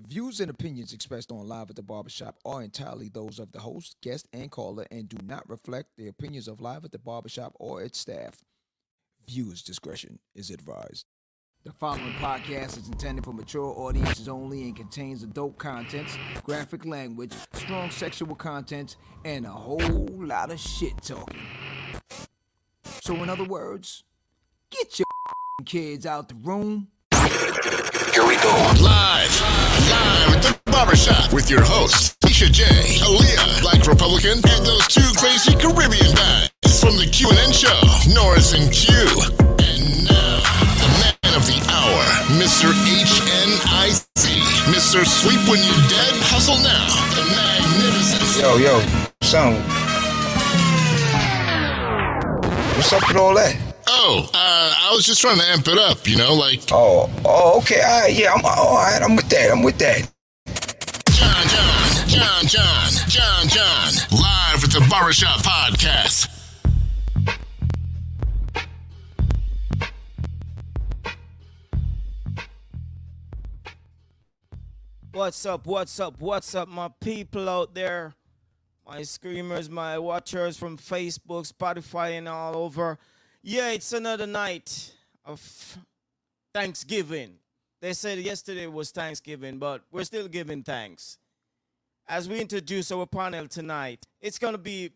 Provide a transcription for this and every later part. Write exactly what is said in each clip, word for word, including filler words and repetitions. The views and opinions expressed on Live at the Barbershop are entirely those of the host, guest, and caller and do not reflect the opinions of Live at the Barbershop or its staff. Viewers' discretion is advised. The following podcast is intended for mature audiences only and contains adult contents, graphic language, strong sexual content, and a whole lot of shit talking. So in other words, get your kids out the room. Here we go. Live, live at the Barbershop with your hosts, Nisha J, Aaliyah, Black Republican, and those two crazy Caribbean guys from the Q and N show, Norris and Q. And now, the man of the hour, Mister H N I C, Mister Sleep When You're Dead, Hustle Now, the magnificent. Yo, yo, son. What's up with all that? Oh, uh, I was just trying to amp it up, you know, like... Oh, oh, okay, all right, yeah, I'm all right, I'm with that, I'm with that. John, John, John, John, John, John, live at the Barbershop Podcast. What's up, what's up, what's up, my people out there, my screamers, my watchers from Facebook, Spotify, and all over... Yeah, it's another night of Thanksgiving. They said yesterday was Thanksgiving, but we're still giving thanks. As we introduce our panel tonight, it's going to be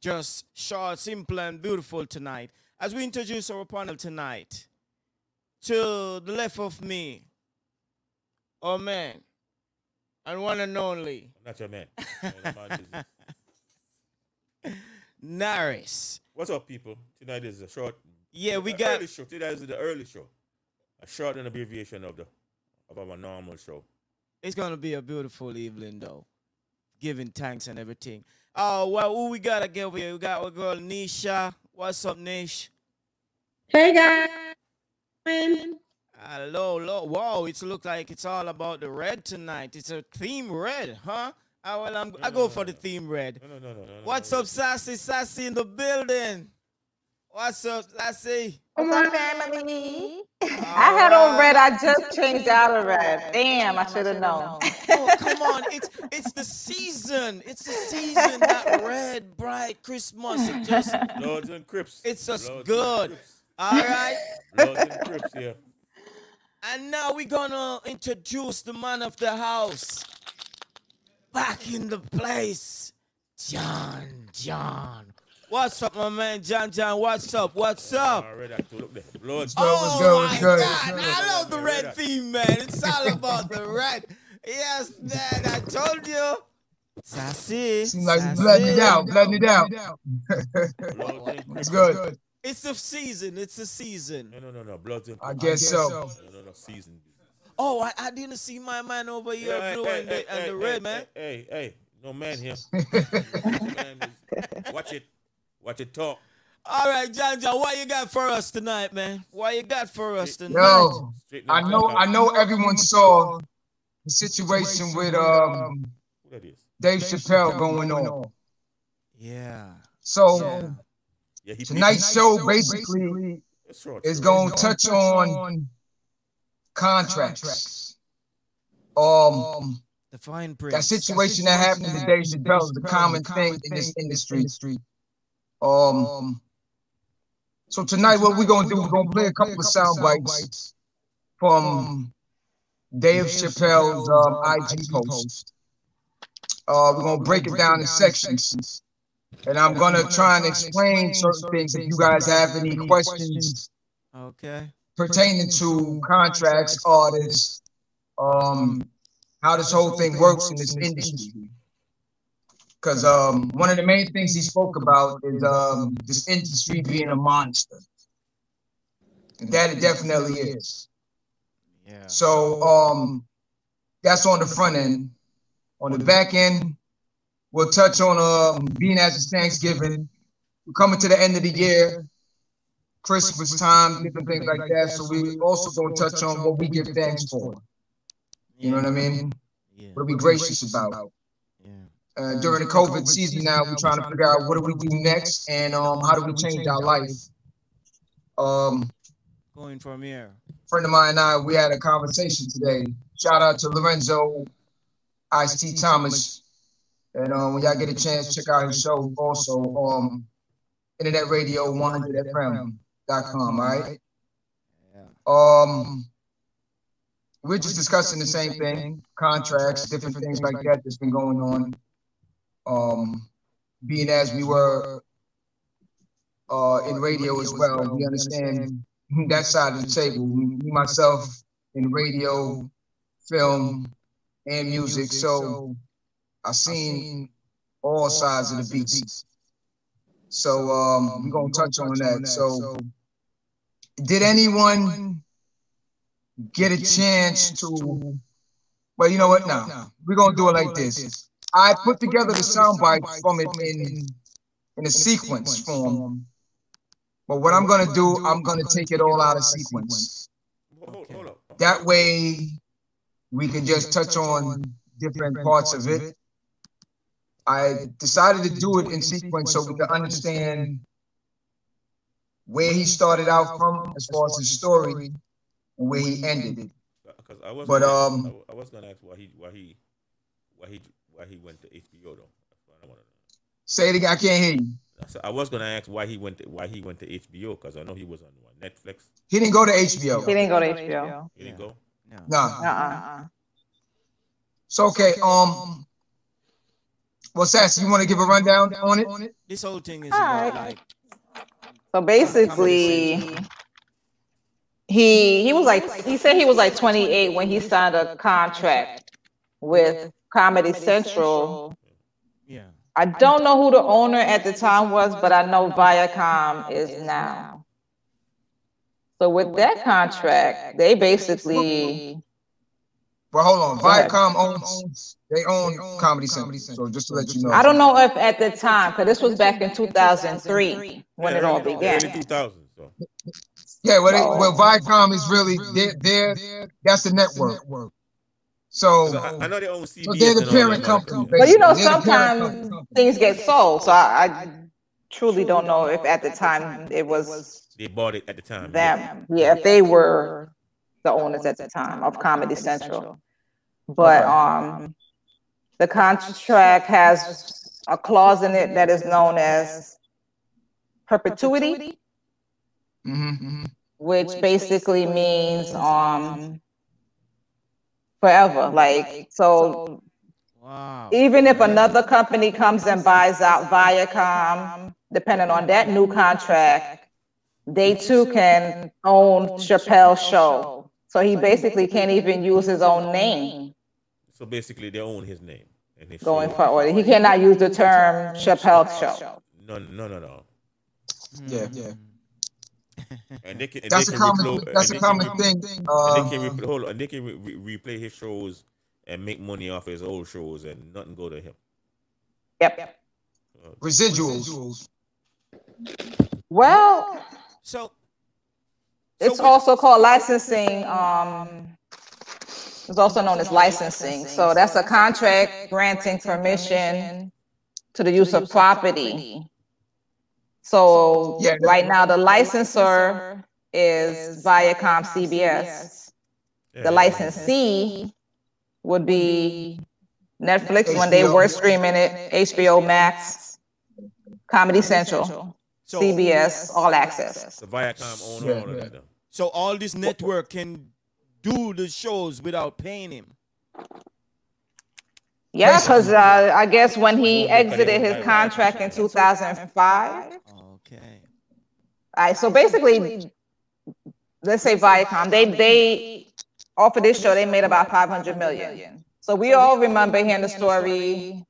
just short, simple, and beautiful tonight. As we introduce our panel tonight, to the left of me, oh man, and one and only. I'm not your man. Norris. What's up, people? Tonight is a short. Yeah, we got early show. Today is the early show, a short and abbreviation of the of our normal show. It's gonna be a beautiful evening, though, giving thanks and everything. Oh well, who we gotta get over here? We got our girl Nisha. What's up, Nish? Hey guys. Hello, hello. Wow, it looks like it's all about the red tonight. It's a theme red, huh? Oh, well, I'm, no, I go no, for no, the no. theme red. No, no, no, no, no. What's no, no, up, Sassy? Sassy in the building. What's up, Sassy? Come on, family. I had on red. I just changed out of red. Damn, I should have known. Oh, come on. It's it's the season. It's the season. That red, bright Christmas. It just, Lords and Crips. It's just Lords good. All right. Lords and Crips, yeah. And now we're going to introduce the man of the house. Back in the place, John John. What's up, my man? John John, what's up? What's up? Oh, my God. I love the red theme, man. It's all about the red. Yes, man, I told you. Sassy. Seems like you're blooding it out, blooding it out. It's good. It's the season. It's the season. No, no, no, no. I guess so. No, no, no, season. Oh, I, I didn't see my man over here, yeah, blue hey, and, hey, the, and hey, the red, hey, man. Hey, hey, no man here. Man is, watch it. Watch it talk. All right, John John, what you got for us tonight, man? What you got for us tonight? Yo, I know I know everyone saw the situation with um Dave Chappelle going on. Yeah. So yeah. tonight's show basically is going to touch on... Contracts. Um, the fine print. That situation that happened to Dave Chappelle is a common thing in this industry. Um, so tonight, what we're gonna do? We're gonna play a couple of sound bites from Dave Chappelle's um, I G post. Uh, we're gonna break it down in sections, and I'm gonna try and explain certain things. If you guys have any questions, okay. Pertaining to contracts, artists, um, how this whole thing works in this industry. Because um, one of the main things he spoke about is um, this industry being a monster. And that it definitely is. Yeah. So um, that's on the front end. On the back end, we'll touch on um, being as it's Thanksgiving. We're coming to the end of the year. Christmas time, different things like that. So we also gonna touch on what we give thanks for. You know what I mean? What are we gracious about? Uh, during the COVID season now, we're trying to figure out what do we do next and um, how do we change our life? Um, going from here? Friend of mine and I, we had a conversation today. Shout out to Lorenzo, Ice-T Thomas. And um, when y'all get a chance, check out his show also. Um, Internet Radio one hundred F M dot com, all right? Yeah. Um, we're just discussing the same thing, contracts, different things like that that's been going on. Um, being as we were uh, in radio as well, we understand that side of the table. Me, myself, in radio, film, and music. So I've seen all sides of the beats. So um, we're going to touch on that. So did anyone get a chance to, well, you know what, now we're going to do it like this. I put together the soundbite from it in, in a sequence form. But what I'm going to do, I'm going to take it all out of sequence. That way we can just touch on different parts of it. I decided to do it in sequence so we can understand where he started out from as far as his story and where he ended it. Because I was, but um, I was gonna ask why he, why he, why he, why he went to H B O though. I don't wanna... Say it again. I can't hear you. So I was gonna ask why he went, to, why he went to H B O because I know he was on Netflix. He didn't go to H B O. He didn't go to H B O. He didn't go. No. Nah. Nah. It's okay. Um. Well, Sassy, you want to give a rundown on it? This whole thing is about, like, so basically, he he was like he said he was like twenty-eight when he signed a contract with Comedy Central. Yeah, I don't know who the owner at the time was, but I know Viacom is now. So with that contract, they basically. But well, hold on, Viacom owns, they own Comedy Central, so just to let you know. I don't know if at the time, because this was back in two thousand three when yeah, it all began. two thousand, so. Yeah, well, they, well, Viacom is really, they're, they're, that's the network. So, I know they own C B S, so they're the parent company. But you know, sometimes things get sold, so I, I truly don't know if at the time it was. They bought it at the time. Them. Yeah, if they were. The owners at the time of Comedy Central. But um, the contract has a clause in it that is known as perpetuity, mm-hmm. which basically means um, forever. Like, so wow. even if another company comes and buys out Viacom, depending on that new contract, they too can own Chappelle's Show. So he basically can't even use his own name. So basically, they own his name. And his Going forward, he cannot use the term Chappelle's Show. No, no, no, no. Yeah, yeah. And they can. And that's they can a common. Replay, that's a common can, thing. Uh, and they can replay, hold on, and they can re re replay his shows and make money off his old shows, and nothing go to him. Yep. yep. Uh, Residuals. Well. So. It's so also called licensing. Um, it's also known as licensing. So that's a contract granting permission to the use of property. So yeah, right now the licensor is Viacom C B S. The licensee would be Netflix when they were streaming it, H B O Max, Comedy Central, C B S, All Access. The Viacom owner all of that though. So all this network can do the shows without paying him. Yeah, because uh, I guess when he exited his contract in two thousand five. Okay. All right. So basically, let's say Viacom, they they off of this show they made about five hundred million. So we all remember hearing the story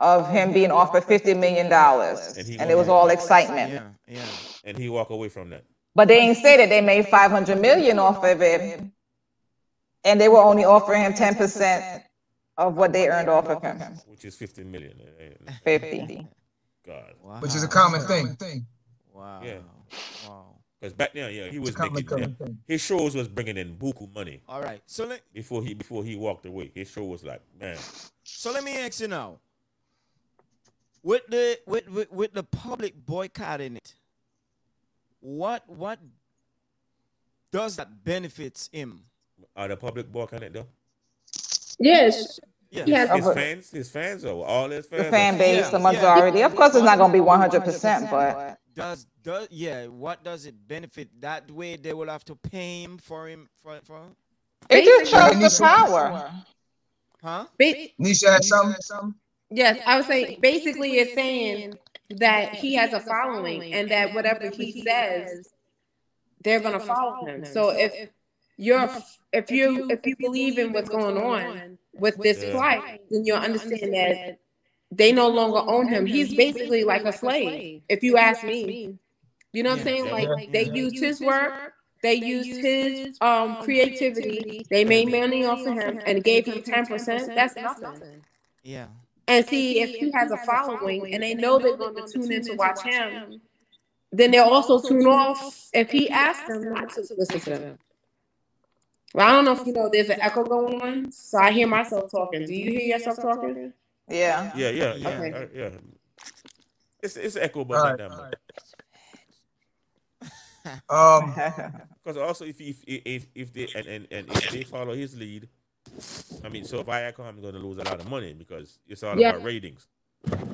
of him being offered fifty million dollars, and, and it was all excitement. Yeah, yeah. And he walked away from that. But they ain't say that they made five hundred million dollars off of it, and they were only offering him ten percent of what they earned off of him. Which is fifty million dollars. fifty. God. Wow. Which is a common thing. Wow. Yeah. Wow. Because back then, yeah, he was making, yeah, his shows was bringing in buku money. All right. So let, before he before he walked away, his show was like, man. So let me ask you now, with the with with, with the public boycotting it, What what does that benefits him? Are the public balking at though? Yes. Yes. His, his fans, his fans, or all his fans, the fan base, yeah, the majority. Yeah. Of course, it's not going to be one hundred percent, but does does yeah? What does it benefit? That way, they will have to pay him for him for for. Him? It just shows the power, huh? Be- Nisha has some. some. Yes, yeah, I would say basically it's saying that he has a following, and that whatever he says, they're going to follow him. So if you're if you if you believe in what's going on with this yeah. flight, then you'll understand that they no longer own him. He's basically like a slave, if you ask me. You know what I'm saying? Like, they used his work, they used his um creativity, they made money off of him and gave him ten percent. That's nothing. Yeah. And see, if he has a following and they know they're going to tune in to watch him, then they'll also tune off if he asks them not to listen to them. Well, I don't know if you know, there's an echo going on, so I hear myself talking. Do you hear yourself talking? Yeah. Yeah, yeah, yeah. Okay. Uh, yeah. It's it's echo, but not that much. Um, because also if if if if they and, and, and if they follow his lead, I mean, so Viacom, I'm going to lose a lot of money because it's all yeah. about ratings.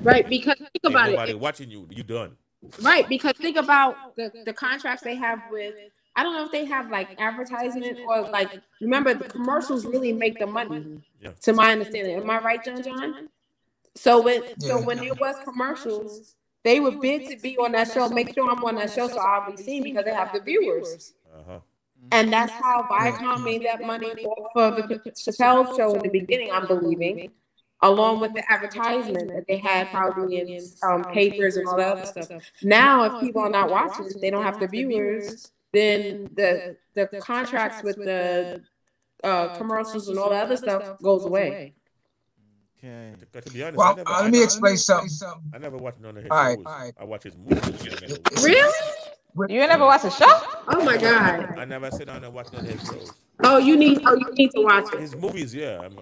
Right, because think about Ain't nobody it. Nobody watching you, you done. Right, because think about the, the contracts they have with. I don't know if they have like advertisement or like, remember the commercials really make the money, yeah. to my understanding. Am I right, John John? So when yeah. so when it was commercials, they would bid to be on that show, make sure I'm on that show so I'll be seen because they have the viewers. Uh-huh. And that's how Viacom made that money for the Chappelle show in the beginning, I'm believing, along with the advertisement that they had probably in um, papers and all that other stuff. Now, if people are not watching, they don't have the viewers, then the the, the contracts, contracts with the uh, commercials and all that other stuff goes away. Okay. To be honest, well, never, let me I, explain I, something. I never watched none of his all right, shows. All right. I watch his movies. Really? You never watch a show? Oh my God! I never sit down and watch none of his shows. Oh, you need. Oh, you need to watch his it. movies. Yeah, I'm.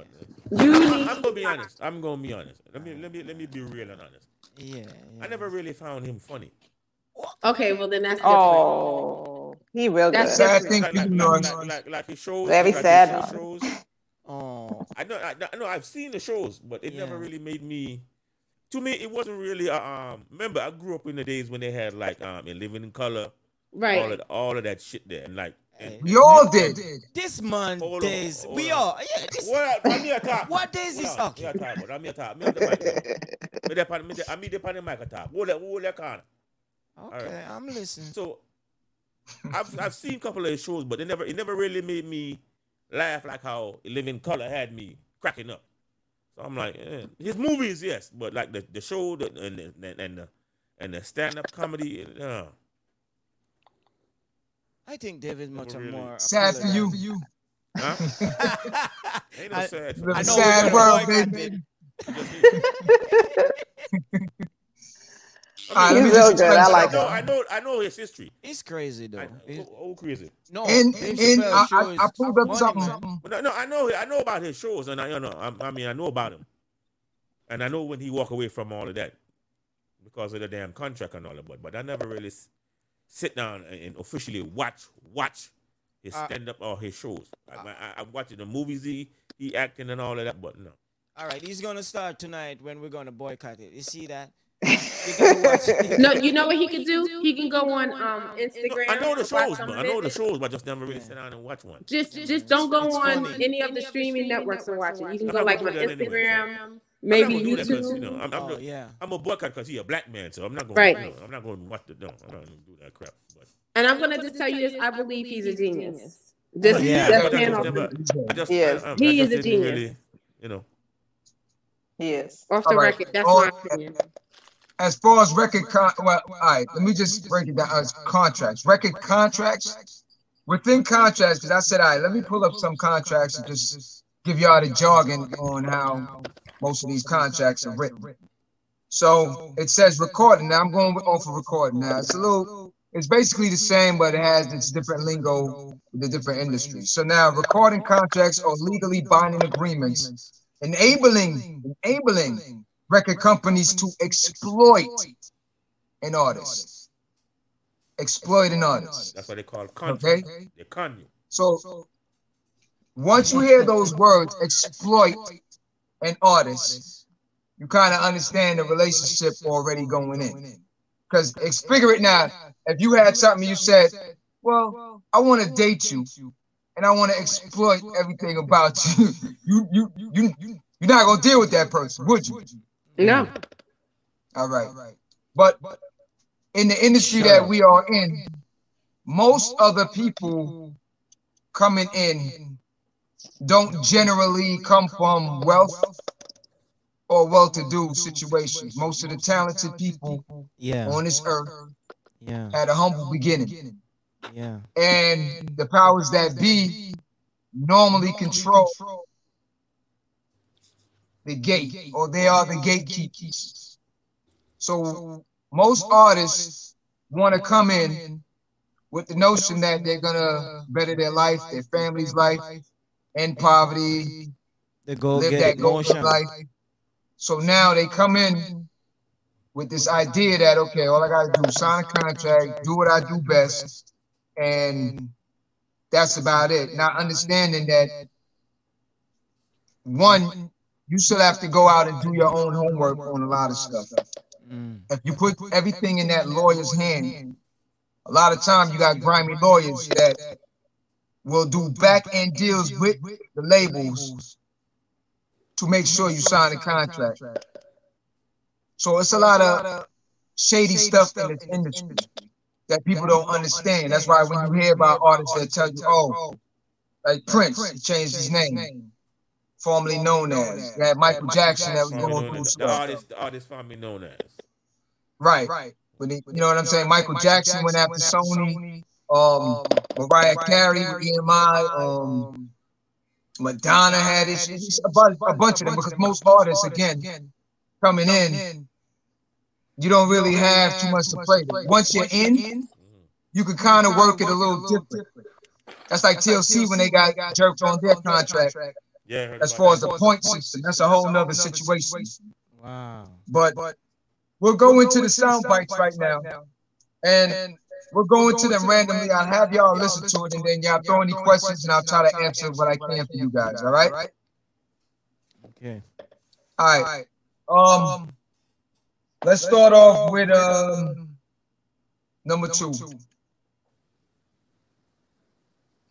You I'm, need. I'm gonna be honest. I'm gonna be honest. Let me let me let me be real and honest. Yeah. yeah. I never really found him funny. Okay, well then that's different. Oh. He will. That's I think like, you like, like, like, like he shows. Very like sad. Shows. Oh, I know. I know. I've seen the shows, but it yeah. never really made me. To me, it wasn't really. Uh, um, remember, I grew up in the days when they had like um, in Living in Color, right? All of, all of that shit there, and like and, we all did. did. This man days, we all. Yeah. This... What? I'm here talk. What days is up? I'm here talk. I'm here talk. I'm here talk. I'm here talk. I'm here talk. I'm here talk. Okay, all right. I'm listening. So. I've I've seen a couple of his shows, but it never it never really made me laugh like how Living Color had me cracking up. So I'm like, eh. His movies, yes, but like the, the show the, and the, and the, and the stand up comedy. Uh, I think David's much really more sad for you. For you. Huh? Ain't no I, sad. For I know sad world, baby. I mean, he's real good. I like him. I know, I know his history. It's crazy though. I, it's, oh, crazy. No, in, in, I, I, I pulled up something. No, no, I know, I know about his shows, and I, you know, I, I mean, I know about him, and I know when he walked away from all of that because of the damn contract and all that. But, but I never really sit down and officially watch, watch his uh, stand up or his shows. Uh, I, I, I'm watching the movies he, he acting and all of that, but no. All right, he's gonna start tonight when we're gonna boycott it. You see that? No, you know what he could do? He can go on um Instagram. No, I know the shows, but I know the shows, but I just never really sit down and watch one. Just, just don't go it's on funny. any of the streaming networks and watch it. You can go like on Instagram, anyway, so. maybe YouTube. You know, I'm, I'm, oh, gonna, yeah. I'm a boycott because he's a black man, so I'm not going. Right. No, I'm not going to watch it. No, I'm not going to do that crap. But. And I'm gonna just tell you this: I believe he's a genius. This, yeah, that's just, yes. I, I, I he is a genius. Really, you know. Yes. Off the record, that's my opinion. As far as record, con- well, all right, let me just break it down as contracts. Record contracts, within contracts, because I said, all right, let me pull up some contracts and just give y'all the jargon on how most of these contracts are written. So it says recording. Now I'm going on for recording now. It's a little, it's basically the same, but it has its different lingo, the different industries. So now recording contracts are legally binding agreements, enabling, enabling, record companies to exploit an artist. exploiting artists. That's what they call con you. Okay? They con you. So once you hear those words, exploit an artist, you kind of understand the relationship already going in. Because figure it now, if you had something you said, well, I want to date you, and I want to exploit everything about you. you, you, you, you, you, you're not going to deal with that person, would you? No. All right. But in the industry that we are in, most other people coming in don't generally come from wealth or well-to-do situations. Most of the talented people yeah. on this earth yeah. had a humble beginning. Yeah. And the powers that be normally control the gate, or they are the gatekeepers. So most artists want to come in with the notion that they're going to better their life, their family's life, and poverty, the goal, live that goal life. So now they come in with this idea that, okay, all I got to do is sign a contract, do what I do best, and that's about it. Not understanding that, one, you still have to go out and do your own homework on a lot of stuff. Mm. If you put everything in that lawyer's hand, a lot of time you got grimy lawyers that will do back-end deals with the labels to make sure you sign a contract. So it's a lot of shady stuff in the industry that people don't understand. That's why when you hear about artists that tell you, oh, like Prince, he changed his name, formerly known as. You had Michael Jackson that was going through stuff. The artist, the artist formerly known as. Right. When they, you know what I'm saying? Michael Jackson went after Sony, um, Mariah Carey, E M I, um, Madonna had issues, a bunch, a bunch of them, because most artists, again, coming in, you don't really have too much to play with. Once you're in, you can kind of work it a little different. That's like T L C when they got jerked on their contract. Yeah, as far as the point system, that's a whole nother situation. Wow. But we'll go into the sound bites right now, and we're going to them randomly. I'll have y'all listen to it, and then y'all throw any questions, and I'll try to answer what I can for you guys, all right? Okay. All right. Um, let's start off with um, number two.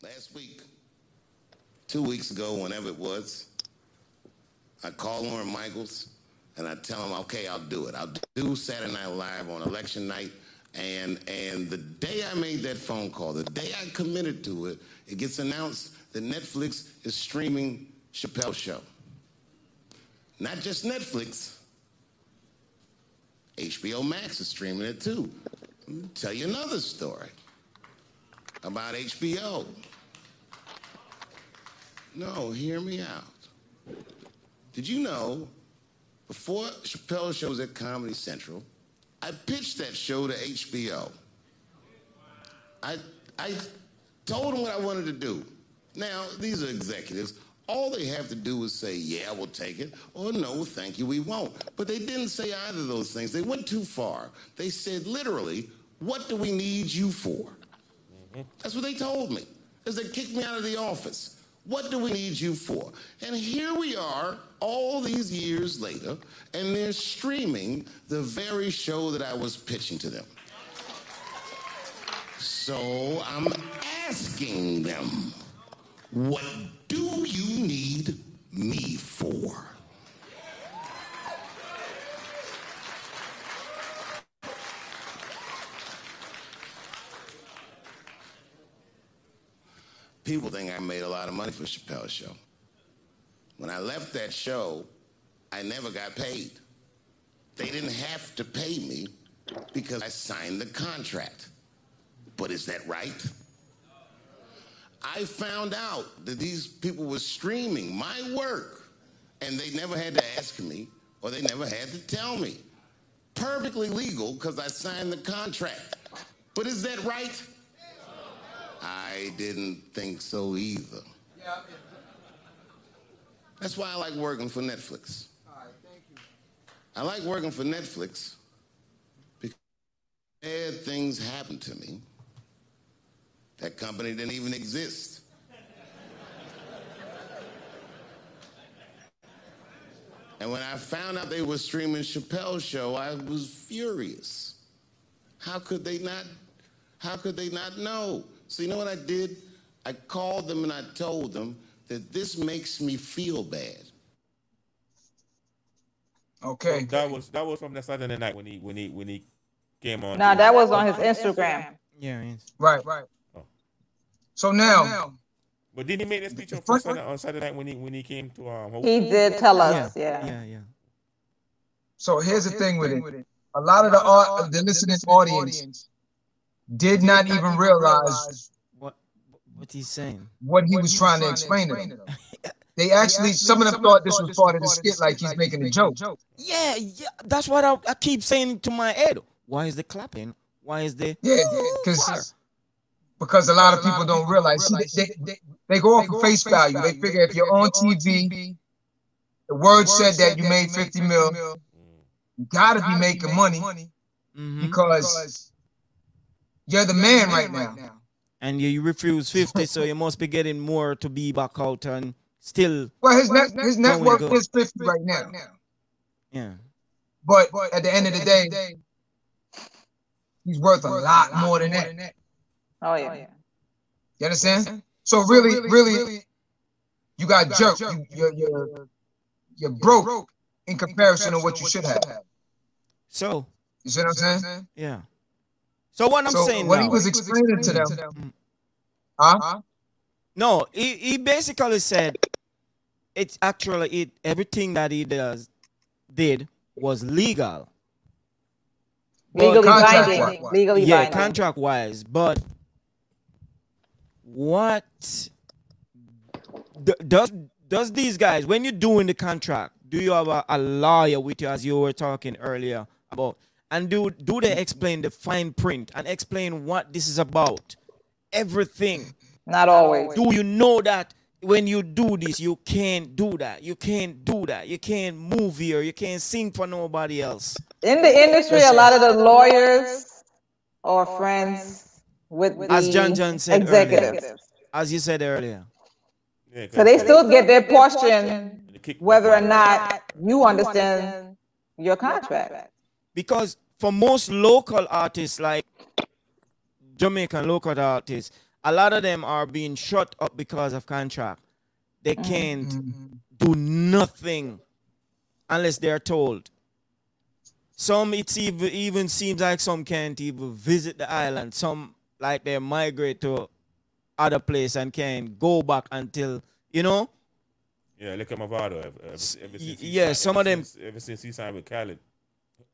Last week, two weeks ago, whenever it was, I called Lauren Michaels, and I tell him, okay, I'll do it. I'll do Saturday Night Live on election night. And and the day I made that phone call, the day I committed to it, it gets announced that Netflix is streaming Chappelle's Show. Not just Netflix. H B O Max is streaming it too. Let me tell you another story about H B O. No, hear me out. Did you know, before Chappelle's Show was at Comedy Central, I pitched that show to H B O. I, I told them what I wanted to do. Now, these are executives. All they have to do is say, yeah, we'll take it, or no, thank you, we won't. But they didn't say either of those things. They went too far. They said, literally, what do we need you for? Mm-hmm. That's what they told me, as they kicked me out of the office. What do we need you for? And here we are, all these years later, and they're streaming the very show that I was pitching to them. So I'm asking them, what do you need me for? People think I made a lot of money for Chappelle's Show. When I left that show, I never got paid. They didn't have to pay me because I signed the contract. But is that right? I found out that these people were streaming my work, and they never had to ask me, or they never had to tell me. Perfectly legal, because I signed the contract. But is that right? I didn't think so either. Yeah. That's why I like working for Netflix. All right, thank you. I like working for Netflix because Bad things happened to me. That company didn't even exist. And when I found out they were streaming Chappelle's Show, I was furious. How could they not, how could they not know? So you know what I did? I called them and I told them that this makes me feel bad. Okay. So that was that was from that Saturday night when he when he when he came on. No, nah, that was on his Instagram. Yeah. Right, right. Oh. So now, now but did he make that speech on first Saturday, on Saturday night when he when he came to um? Hawaii? He did tell us, yeah, yeah, yeah. yeah. So here's the thing with it: a lot of the uh, the listening audience did not even realize what what he's saying, what he was trying to explain to them. They actually, some of them thought this was part of the skit, like he's making a joke. Yeah, yeah. That's what I, I keep saying to my head. Why is they clapping? Why is they? Yeah, because because a lot of people don't realize. See, they, they go off of face value. They figure if you're on T V, the word said that you made fifty mil, you gotta be making money because you're the man right now. And you refuse fifty, so you must be getting more to be back out and. Still, well, his net his net worth is fifty right now. Yeah, but, but at the end of the day, he's worth a lot more than that. Oh yeah, you understand? So really, really, you got jerked. You're you're you're broke in comparison to what you should have. So you see what I'm saying? Yeah. So what I'm saying, what he was explaining to them, huh? No, he he basically said. It's actually it everything that he does did was legal. Legally binding. Well, contract legally yeah, binding. contract wise. But what does does these guys when you're doing the contract, do you have a, a lawyer with you as you were talking earlier about? And do do they explain the fine print and explain what this is about? Everything. Not always. Do you know that? When you do this, you can't do that. You can't do that. You can't move here. You can't sing for nobody else. In the industry, a lot of the lawyers or friends with the as John John said executives. Earlier, as you said earlier. Yeah, so they still get their portion whether or not you understand your contract. Because for most local artists, like Jamaican local artists, a lot of them are being shut up because of contract. They can't mm-hmm. do nothing unless they're told. Some, it even, even seems like some can't even visit the island. Some, like they migrate to other place and can't go back until, you know? Yeah, look at Mavado. Ever, ever since he yeah, signed, some ever of them. Since, ever since he signed with Khaled,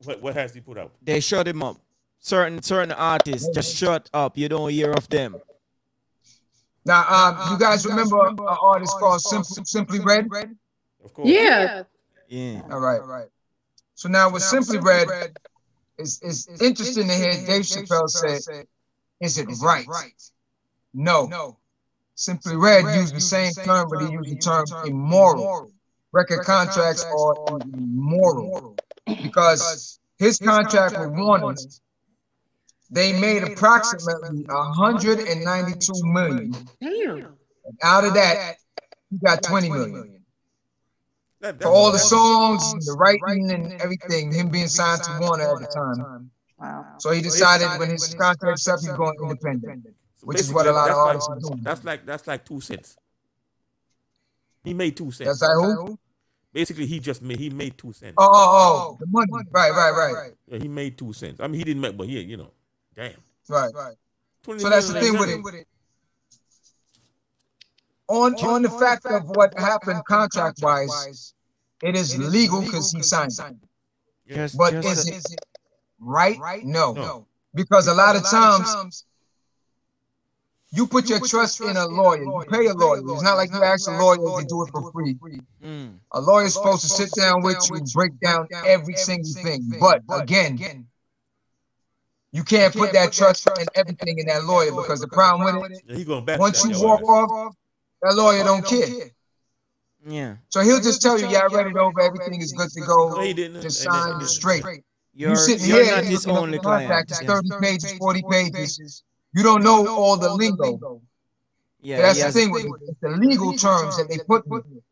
what, what has he put out? They shut him up. Certain, certain artists just shut up. You don't hear of them. Now, um, you guys remember an artist called Simply Red? Of course. Yeah. Yeah. All right. All right. So now with Simply Red, it's, it's interesting to hear Dave Chappelle say, is it right? No. No. Simply Red used the same term, but he used the term immoral. Record contracts are immoral because his contract with Warner, they made approximately one hundred ninety-two million dollars. Damn. Out of that, he got twenty million dollars. For all the songs, the writing, and everything, him being signed to Warner at the time. Wow. So he decided when his contract's up, he's going independent, which is what a lot of artists are doing. That's like that's like two cents. He made two cents. That's like who? Basically, he just made he made two cents. Oh, oh, oh, the money. Right, right, right. Yeah, he made two cents. I mean, he didn't make, but yeah, you know. Damn. Right, right. So that's the thing with it. with it. On on, on the, the fact, fact of what happened contract-wise, it is legal because he signed it. Yes, but yes, is, it, is it right? right? No. no. Because, because a lot of times, times you put you your put trust, trust in a lawyer. You pay a lawyer. It's not like you ask a lawyer to do it for free. Mm. A lawyer's supposed to sit down with you and break down every single thing. But again, You can't, you can't put that put trust that in everything in that lawyer because the problem with it, yeah, he gonna back once you walk lawyer. off, that lawyer don't care. Yeah. So he'll just tell you, yeah, I read it over. Everything is good to go. Just sign it straight. You're, you sit you're here not his only client. Yeah. thirty pages, forty pages. You don't know all the lingo. Yeah, that's the thing with it. It's the legal terms that they put with you.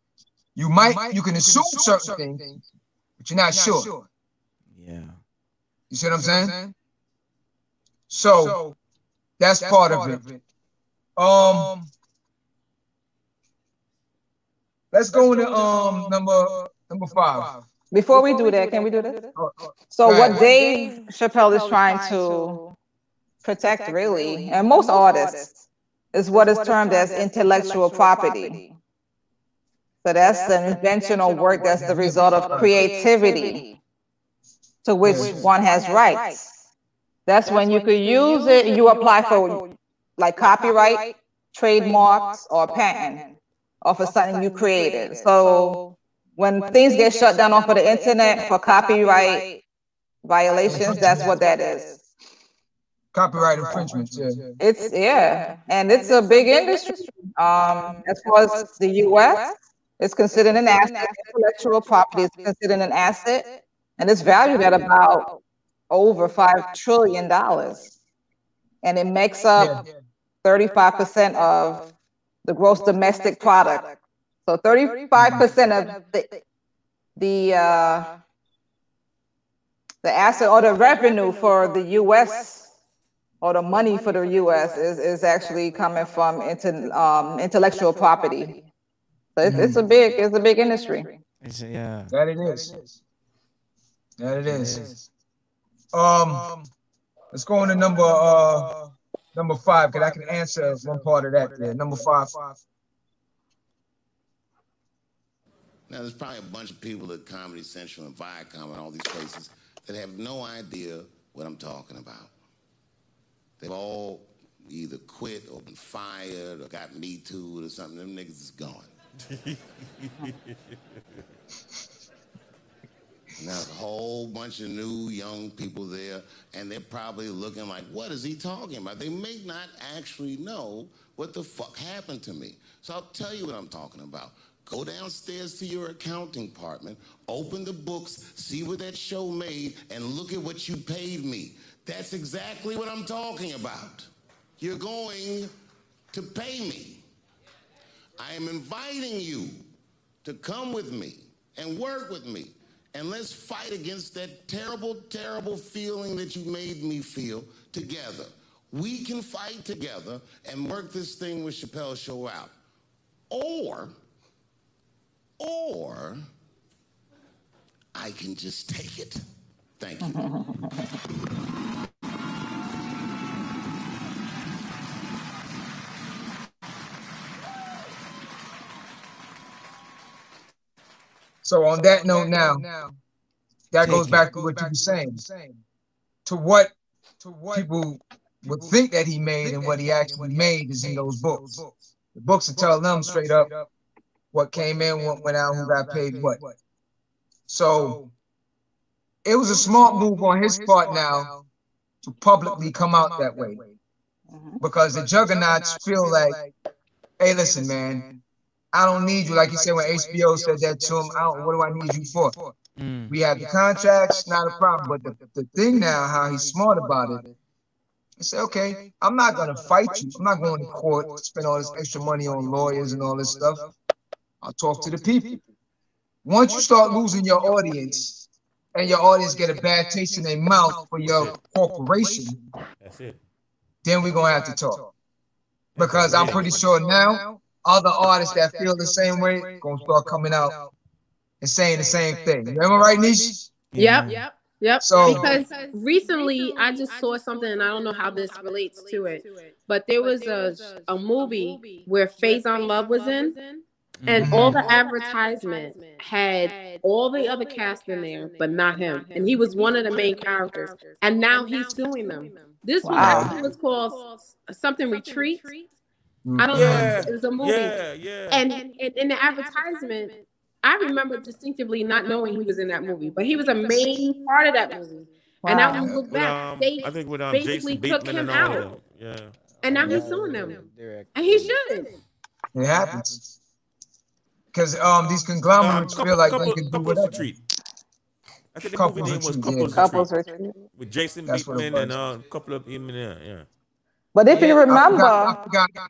You might, you can assume certain things, but you're not sure. Yeah. You see what I'm saying? So that's part of it. Um, let's go into um number number five. Before we do that, can we do that? So what Dave Chappelle is trying to protect, really, and most artists, is what is termed as intellectual property. So that's an invention or work that's the result of creativity to which one has rights. That's when you could use it, you apply for like copyright, trademarks, or patent off of something you created. So when things get shut down off of the internet for copyright violations, that's what that is. Copyright infringement, yeah. It's, yeah, and it's a big industry. Um, as far as the U S, it's considered an asset. Intellectual property is considered an asset, and it's valued at about over five trillion dollars. And it makes up thirty-five percent of the gross domestic product. So thirty-five percent of the, the, uh, the asset or the revenue for the U S, or the money for the U S is, is actually coming from inter, um, intellectual property. So it's, mm. it's a big, it's a big industry. It's, yeah. That it is. That it is. Um, let's go on to number uh number five, because I can answer one part of that there. Number five. Now there's probably a bunch of people at Comedy Central and Viacom and all these places that have no idea what I'm talking about. They've all either quit or been fired or got Me Too'd or something. Them niggas is gone. Now, a whole bunch of new young people there, and they're probably looking like, what is he talking about? They may not actually know what the fuck happened to me. So I'll tell you what I'm talking about. Go downstairs to your accounting department, open the books, see what that show made, and look at what you paid me. That's exactly what I'm talking about. You're going to pay me. I am inviting you to come with me and work with me. And let's fight against that terrible, terrible feeling that you made me feel together. We can fight together and work this thing with Chappelle's Show out. Or, or I can just take it. Thank you. So on that note now, that goes back to what you were saying, to what people would think that he made and what he actually made is in those books. The books are telling them straight up what came in, what went out, who got paid what. So it was a smart move on his part now to publicly come out that way, because the juggernauts feel like, hey, listen, man, I don't need you. Like you said, when H B O said that to him, I don't, what do I need you for? Mm. We have the contracts, not a problem. But the, the thing now, how he's smart about it, he said, okay, I'm not going to fight you. I'm not going to court, spend all this extra money on lawyers and all this stuff. I'll talk to the people. Once you start losing your audience and your audience get a bad taste in their mouth for your corporation, that's it. Then we're going to have to talk. Because I'm pretty sure now, other artists that feel the same way gonna start coming out and saying the same thing. Am I right, Nisha? Yep, yep, yep. So because recently I just saw something, and I don't know how this relates to it, but there was a a movie where Faison Love was in, and all the advertisement had all the other cast in there, but not him, and he was one of the main characters. And now he's suing them. This one I think was called something Retreat. I don't yeah, know. It was a movie. Yeah, yeah. And in the advertisement, I remember distinctively not knowing he was in that movie, but he was a main part of that movie. Wow. And now we look back, um, they I think with, um, basically took him out. Yeah. And now yeah, he's suing them. Yeah. And he should. It happens. Because um, these conglomerates um, couple, feel like couple, they can do whatever. Retreat. I think the couples movie name was Couples, couples Retreat with Jason Bateman and uh, a couple of him there. Yeah. But if yeah, you remember, I forgot, I forgot, I forgot.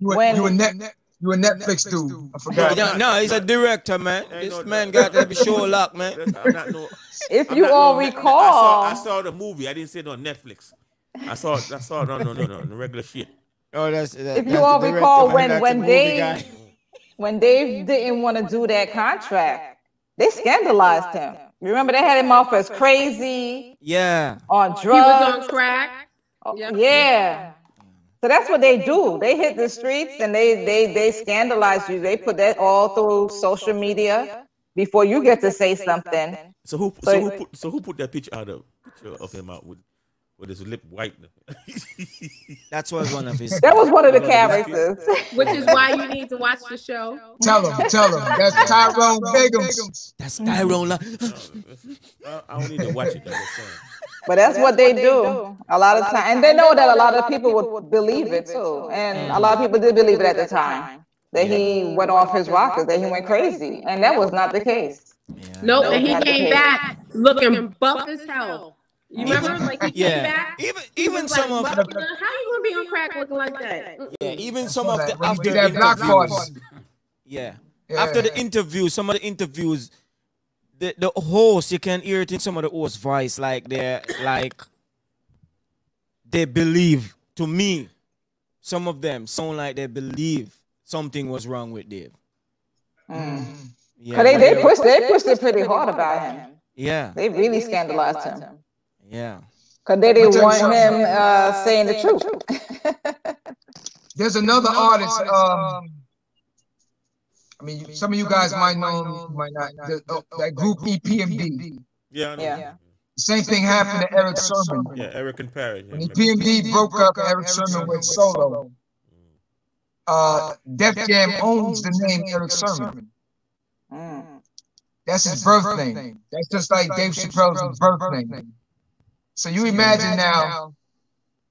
You, were, when, you were net. net You a Netflix dude. I forgot. No, no, he's a director, man. This no, man got every show locked, man. I'm not, no, if I'm you not, all no, recall. I saw, I saw the movie. I didn't see it on Netflix. I saw it. I saw it on no, no, no, no, regular shit. Oh, that's, that, if that's you all director, recall when, when, Dave, when Dave didn't want to do that contract, they scandalized him. Remember, they had him off as crazy. Yeah. On drugs. He was on crack. Oh, yeah. yeah. So that's what they do. They hit the streets and they they they scandalize you. They put that all through social media before you get to say something. So who so, so who put so who put that picture out of picture of him out with with his lip white? That's was one of his. That was one of the characters. Which is why you need to watch the show. Tell him, tell him. That's Tyrone Biggums. That's Tyrone. I, I don't need to watch it. That was fun. But that's, that's what they, what they do. do a lot of times. Time. And they know that a lot of people would believe it too. And mm. a lot of people did believe it at the time that yeah. he went off his rocker, that he went crazy. And that was not the case. Yeah. Nope. No, and he came back looking buff as hell. You remember? Even, like, he came yeah. back. Even, even some like, of. How you going to be on crack looking like that? Yeah, even some of the. After that block party. Yeah. After the interview, some of the interviews. The the host, you can hear it in some of the host voice, like they're like they believe. To me, some of them sound like they believe something was wrong with Dave. Mm. Yeah, they they pushed they pushed it pretty hard about him. Yeah, they really scandalized him. Yeah, because they didn't want him uh, saying the truth. There's another artist. Um, I mean, some of you guys might know, might not. The, oh, that group E P M D. Yeah, I know. Yeah. Same thing happened to Eric Sermon. Yeah, Eric and Perry. Yeah, when E P M D broke up, Eric Sermon went solo. Uh, Def Jam owns the name Eric Sermon. That's his birth name. That's just like Dave Chappelle's birth name. So you imagine now,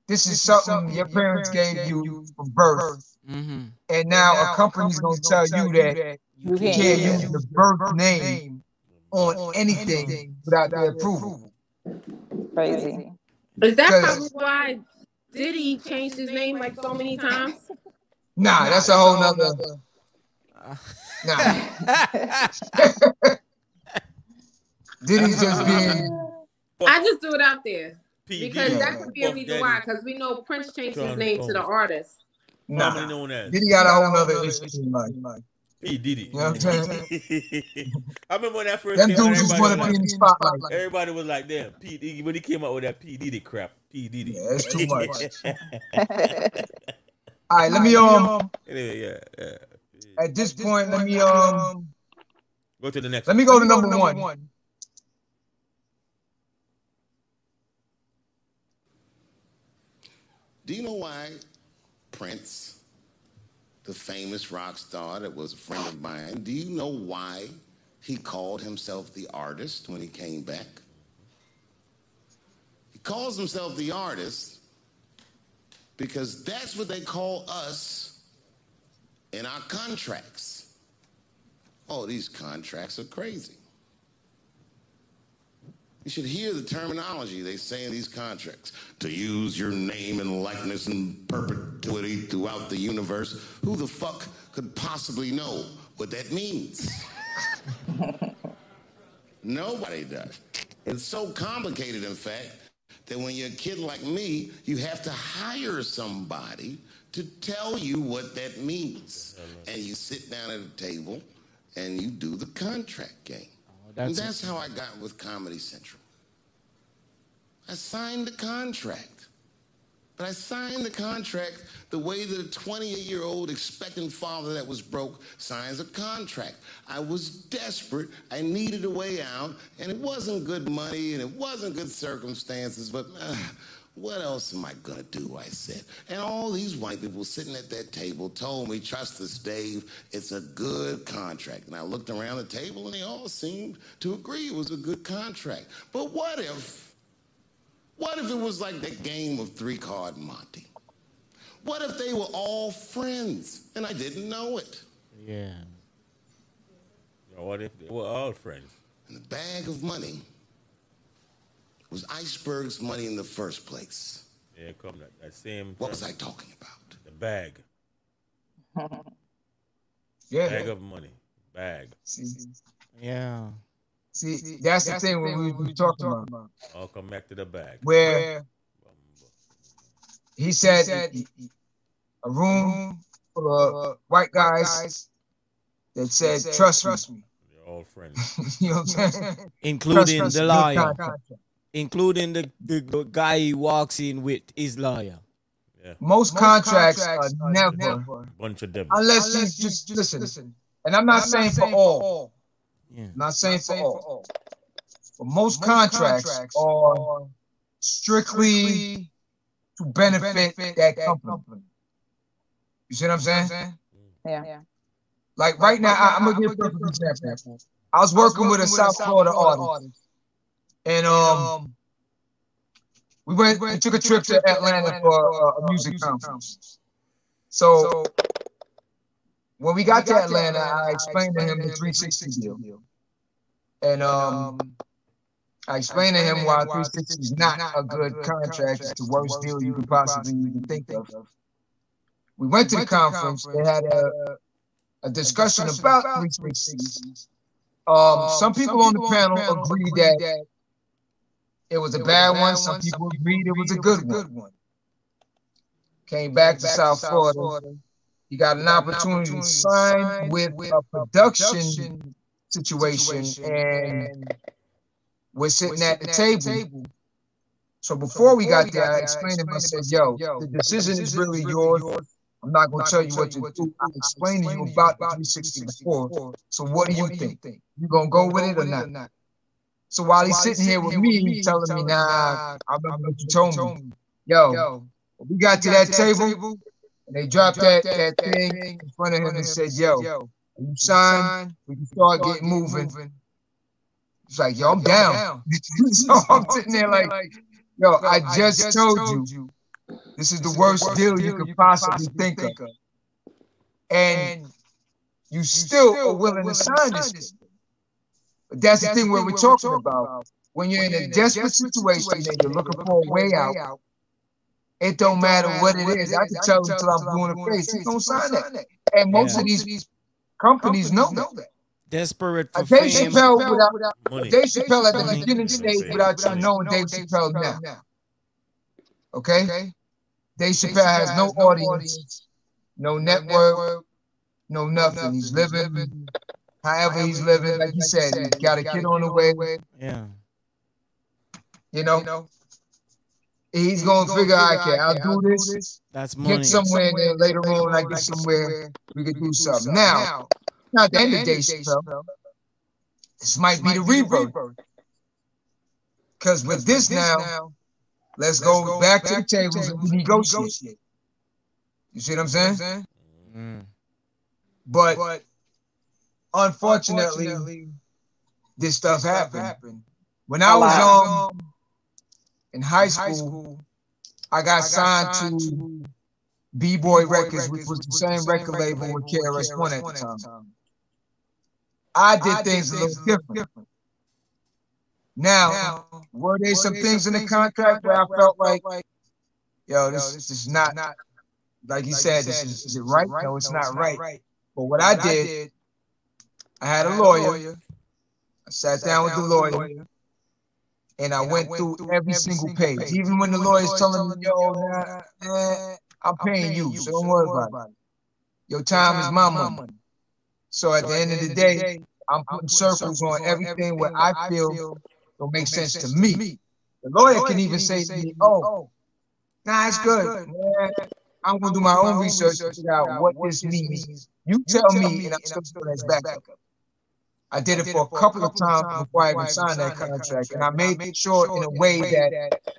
this is something your parents gave you from birth. Mm-hmm. And now, now a company's gonna tell you that you can't use the birth name on anything without their approval. Crazy. Is that probably why Diddy changed his name like so many times? Nah, that's a whole nother. Nah. Diddy's just being. I just threw it out there because that could be a reason why. Because we know Prince changed his name to the artist. Nah. Formerly known as. Diddy got a whole other issue in life. He Diddy. You know what I'm saying? I remember when that first that came out, everybody, like, in spotlight. everybody was like, damn, P Diddy, when he came out with that P Diddy crap, P Diddy. Yeah, that's too much. All right, let me, um, anyway, yeah, yeah. At this point, let me, um, go to the next. Let me go to number, number one. one. Do you know why Prince, the famous rock star that was a friend of mine, do you know why he called himself the artist when he came back? He calls himself the artist because that's what they call us in our contracts. Oh, these contracts are crazy. You should hear the terminology they say in these contracts. To use your name and likeness in perpetuity throughout the universe. Who the fuck could possibly know what that means? Nobody does. It's so complicated, in fact, that when you're a kid like me, you have to hire somebody to tell you what that means. And you sit down at a table and you do the contract game. That's and that's it. How I got with Comedy Central. I signed the contract. But I signed the contract the way that a twenty-eight-year-old expectant father that was broke signs a contract. I was desperate. I needed a way out. And it wasn't good money, and it wasn't good circumstances. But uh, what else am I going to do, I said. And all these white people sitting at that table told me, trust us, Dave, it's a good contract. And I looked around the table, and they all seemed to agree it was a good contract. But what if, what if it was like that game of three-card Monte? What if they were all friends, and I didn't know it? Yeah. What if they were all friends? And the bag of money It was Iceberg's money in the first place. Yeah, come that, that same. What was I talking about? The bag. Yeah. Bag of money. Bag. See, yeah. See, that's, that's the thing when we, we talked about. about. I'll come back to the bag. Where he said, he said he, a room full of white guys that said, said trust, trust me. You're all friends. You know what I'm saying? Including trust, the liar. Including the, the guy he walks in with is liar. Yeah. Most, Most contracts, contracts are never, never. Bunch of devils. Unless, Unless you just, just listen. listen. And I'm not, I'm saying, not saying for all. all. Yeah. I'm not saying, not saying for all. all. But most, most contracts, contracts are strictly, strictly to benefit, benefit that, that company. company. You see what I'm saying? Yeah. yeah. Like right now, I, I'm going to give you an example. I was working, I was working with, a, with South a South Florida, Florida artist. artist. And um, we went, we took a trip to Atlanta for uh, a music conference. So when we got to Atlanta, I explained to him the three sixty deal. And um, I explained to him why three sixty is not a good contract. It's the worst deal you could possibly even think of. We went to the conference. They had a, a discussion about three sixty. Um, some people on the panel agreed that it was a bad one. Some people agreed it was a good one. Came back to South Florida. He got an opportunity to sign with a production situation, and we're sitting at the table. So before we got there, I explained to him, I said, yo, the decision is really yours. I'm not going to tell you what to do. I explained to you about three sixty before. So what do you think? You going to go with it or not? So while he's sitting here with me, telling me, nah, I remember what you told me. Yo, we got to that table, and they dropped that, that thing in front of him and said, yo, you sign, we can start getting moving. It's like, yo, I'm down. So I'm sitting there like, yo, I just told you, this is the worst deal you could possibly think of. And you still are willing to sign this. But that's, that's the thing, the thing we're, we're talking, talking about. about. When you're when in a desperate situation and you're looking for a way out, out it don't matter what it is. is. I can I tell you until I'm blue in the face, you don't sign that. that. And yeah. most of these companies, companies know, know that. Desperate for Dave fame. Chappelle without, without, Dave Chappelle at the money. beginning stage without you knowing Dave Chappelle now. Okay? okay? Dave Chappelle has no audience, no network, no nothing. He's living... However he's living, like you said, he's got a kid on the way. Yeah. You know, he's going to figure, okay, I'll do this. That's money. Get somewhere there later on, I get somewhere, we could do something. Now, not the end of the day, Chappelle, this might be the rebirth. Because with this now, let's go back to the tables and we negotiate. You see what I'm saying? But... Unfortunately, Unfortunately, this stuff, this happened. stuff happened. When I was um, in high school, high school I, got I got signed, signed to B-Boy Records, Records, which was the same, same record label with K R S One at the time. time. I did I things did a little different. different. Now, now, were there were some there things some in the contract where I felt like, like yo, this, yo, this is not, not like you like said, said, this is, is it right? right? No, it's no, not, it's right. not right. But what, what I did... I had a lawyer. I sat down with the lawyer, and I went through every single page. Even when the lawyer's telling me, yo, nah, nah, I'm paying you, so don't worry about it. Your time is my money. So at the end of the day, I'm putting circles on everything where I feel don't make sense to me. The lawyer can even say to me, oh, nah, it's good. I'm going to do my own research to figure out what this means. You tell me, and I'm still doing this backup. I did, I did it for a couple, a couple of times time before I even signed that contract, contract. And I made, I made sure in a way, way that, that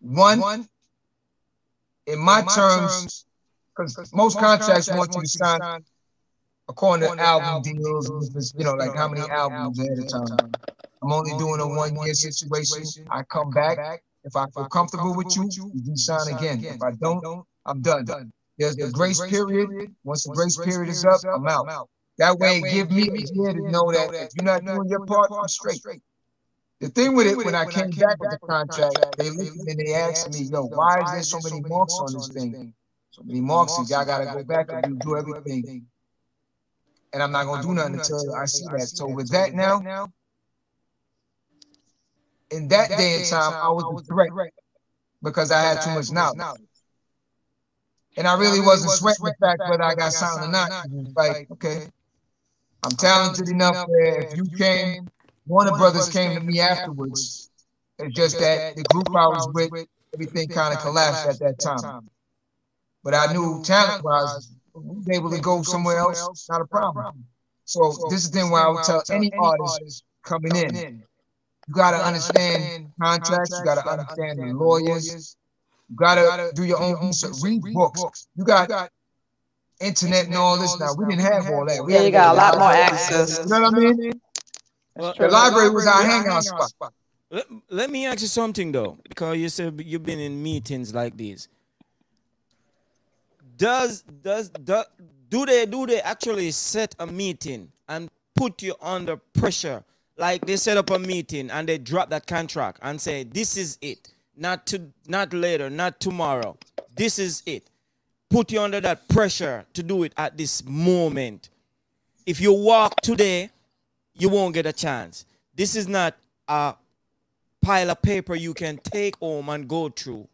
one, one, in my, in my terms, because most, most contracts, contracts want you to sign according to album, album deals, deals, you know, like how many albums at a time. time. I'm only, only doing a one-year situation. situation. I come back. back. If I feel comfortable, comfortable with you, you, you sign, sign again. again. If I don't, don't I'm done. done. There's, There's the grace period. Once the grace period is up, I'm out. That way, that way, give me a year to know that if you're not doing your part, I'm straight. The thing with it, when I came back with the contract, they looked and they asked me, yo, why is there so many marks on this thing? So many marks, and y'all gotta go back and do everything. And I'm not gonna do nothing until I see that. So with that now, in that day and time, I was the threat because I had too much knowledge. And I really wasn't sweating the fact whether I got signed or not. Like, okay, I'm talented enough where if you came, Warner Brothers came to me afterwards. It's just that the group I was with, everything kind of collapsed at that time. But I knew talent-wise, we was able to go somewhere else, not a problem. So this is the thing where I would tell any artist coming in, you got to understand contracts, you got to understand the lawyers, you got to do your own research, read books. You got internet and all this now. We didn't have all that. Yeah, you got a lot more access. You know what I mean? Well, the library was our hangout spot. Let, let me ask you something though, because you said you've been in meetings like these. Does does do, do they do they actually set a meeting and put you under pressure? Like they set up a meeting and they drop that contract and say this is it, not to not later, not tomorrow. This is it. Put you under that pressure to do it at this moment. If you walk today, you won't get a chance. This is not a pile of paper you can take home and go through.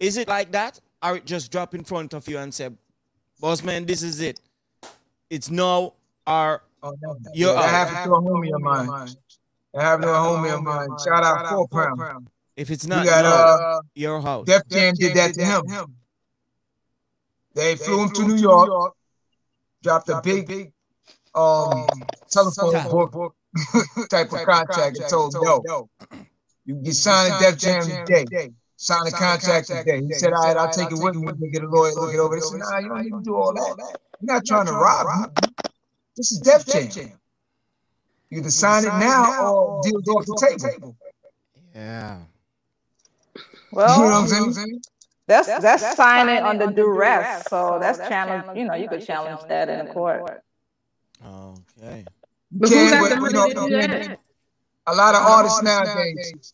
Is it like that? Or it just drop in front of you and say, boss man, this is it. It's no or oh, no, no. You're yeah, I have, I have to a homie of mine. mine. I have to a homie of mine. Shout, Shout out Four Pound. Pound. If it's not you got, no, uh, your house. Def Jam did that to him. him. They, they flew him to New York, York dropped a big, big Um, telephone Sometime. book type of contract and told no. You, you sign a Def Jam today. today. Sign a contract today. He said, all right, I'll take it with me. We get a lawyer, look it over. He said, nah, you don't even do all that. You're not trying to rob me. This is Def Jam. You either sign it now or deal off the table. Yeah. Well, you know what I'm saying? That's that's signing under duress. So that's challenge. You know, you could challenge that in court. Okay. But can, but, you know, no, man, a lot of artists nowadays,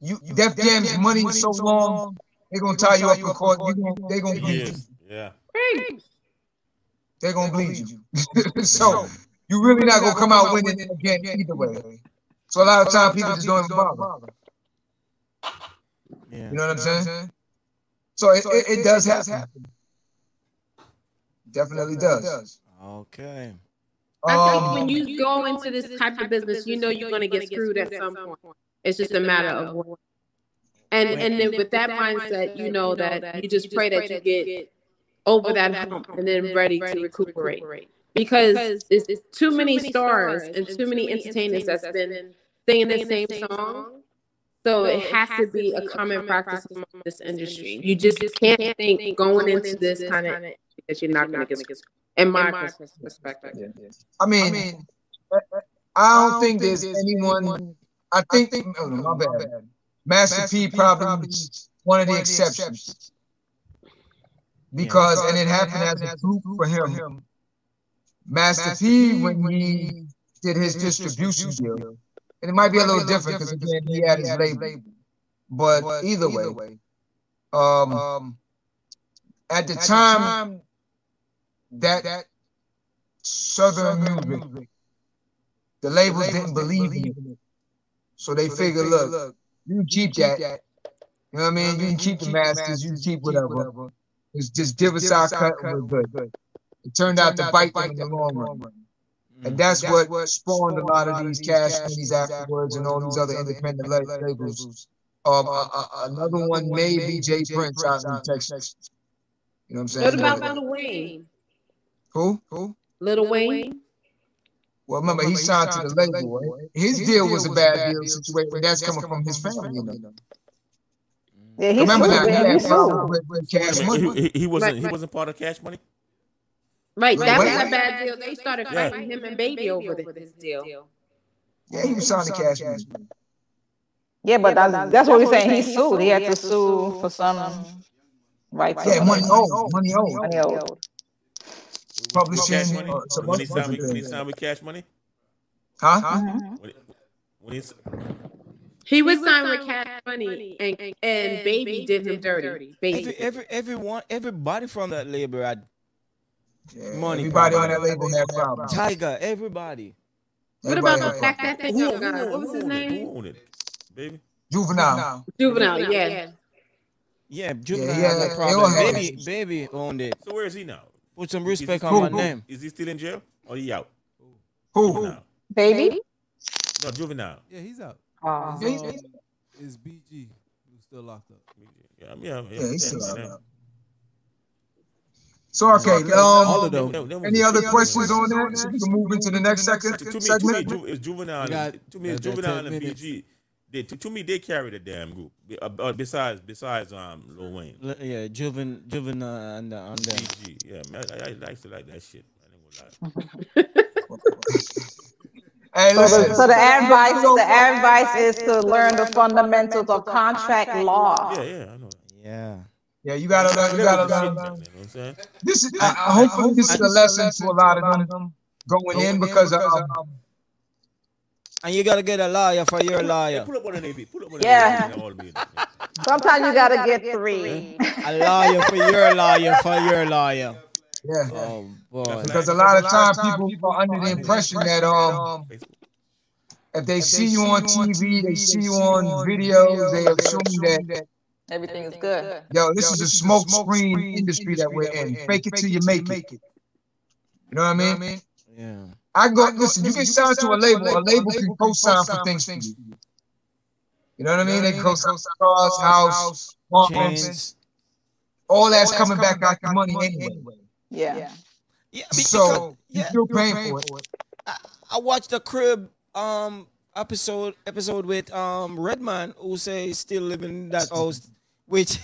you, you Def Jam's money so long, they're gonna tie you up in court. They're gonna bleed you. Yeah. They're gonna bleed you. So you really not gonna come out winning it again either way. So a lot of time people just don't even bother. Yeah. You know what I'm saying? So it it, it does happen. Definitely does. Okay. I think um, when you go into this type of business, you know you're going to get screwed at some point. It's just a matter of what. And and then with that mindset, you know that you just pray that you get over that hump and then ready to recuperate. Because it's, it's too many stars and too many entertainers that's been singing the same song. So it has to be a common practice in this industry. You just can't think going into this kind of that you're not going to get screwed. In my, in my perspective. perspective. Yeah, yeah. I mean, I, mean, I, don't, I don't think there's, there's anyone, anyone. I think, I think oh, no, my bad. bad. Master, Master P, P probably, probably one of the exceptions. exceptions. Because, yeah, because, and it happened, it happened as a group for him. him. Master, Master P, when he did his distribution deal, and it might be a little, be a little different because, again, he had his label. label. But, but either, either way, way. Um, um, at the at time, time That, that southern, southern music, music, the labels, the labels didn't believe in it. So they so figured, they look, look, you keep, keep that. that. You know what I mean? You can keep, keep the masters, masters, you can keep whatever. whatever. It's just give us our cut, cut, we're good. good. It turned, turned out, out to bite them in the long run. run. Mm-hmm. And that's, that's what, what spawned a lot of these Cash Monies afterwards and all these other independent labels. Um, Another one may be J. Prince out in Texas. You know what I'm saying? What about Lil Wayne? Who? Who? Lil Wayne. Well, remember, he, he signed, signed to the label. Right? His, his deal, deal was a bad, bad deal situation. That's, that's coming from, from his family. You know? Yeah, he remember that he, with, with Cash Money. He, he, he wasn't. Right, he wasn't part of Cash Money. Right. That was a bad deal. They started yeah. fighting him and Baby over this deal. Yeah, he was signed to Cash Money. Yeah, but that's, that's what we're saying. He sued. He had to sue for some rights. Yeah, money owed. Money owed. Money owed. Publishing. Money? Uh, so when he signed with Cash Money? Huh? Uh-huh. When he, when he, He was signed with Cash Money, and, and, and Baby did him dirty. Baby, every, everyone, everybody from that label had money. Everybody on that label had problems. Tiger, everybody. What about the fact that they got a guy? What was his name? Who owned it? Baby. Juvenile. Juvenile, yeah. Yeah, Juvenile had a problem. Baby, Baby owned it. So where is he now? Put some respect on my name. Is he still in jail or he out? Who? Baby? No, Juvenile. Yeah, he's out. Uh, he's, he's, it's B G who's still locked up. Yeah, yeah, yeah, yeah, he's still locked up. So okay, um, all of them. Any other questions on that? So we can move into the next second. To, to me, to me, it's Juvenile. Got, to me, it's Juvenile and B G. They, to, to me, they carry the damn group. Uh, besides, besides, um, Lil Wayne. L yeah, Juven, Juvenile and uh, and B G. Yeah, man, I, I, I used to like that shit. I didn't gonna lie. Hey, so, the, so the advice, the advice is to learn the fundamentals of contract law. Yeah, yeah, I know. Yeah, yeah, you gotta learn. You gotta learn. learn. You know this is, I, I hopefully, this is a lesson to a lot of them going in because of. Um, and you gotta get a lawyer for your lawyer. Pull up on an A B. Pull up on an A B. Yeah. Sometimes you gotta get three. A lawyer for your lawyer for your lawyer. Yeah, oh, boy. Because a lot of times time people, people are under the impression that um, if they see you on T V, they see you on videos, they assume that everything is good. Yo, this is a smoke screen industry that we're in. Fake it till you make it. You know what I mean? Yeah. I go listen. You can sign to a label. A label can co-sign for things. You know what I mean? They co-sign cars, house, apartments. All that's coming back out the money anyway. Yeah. Yeah. Yeah, because, so yeah, you're paying, paying for it. For it. I, I watched the crib um episode episode with um Redman who say still living in that house, which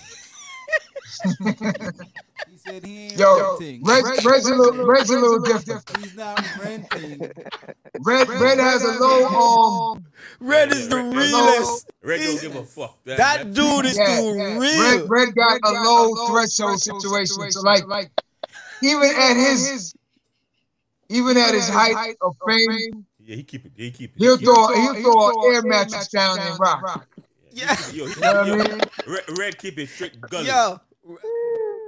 he said he ain't Yo, renting. Red, Red's, Red's, a little, Red's a little different. He's not renting. Red, Red, Red has a low um. Red is the realest. Red don't give a fuck. That, that dude is yeah, too yeah. real. Red, Red got a low threshold situation. So like like. Even at his, even at his height of fame, yeah, he keep it. He keep it. He'll throw, he'll throw an air mattress down and rock. Yeah, yo, Red keep it strict gully. Yo,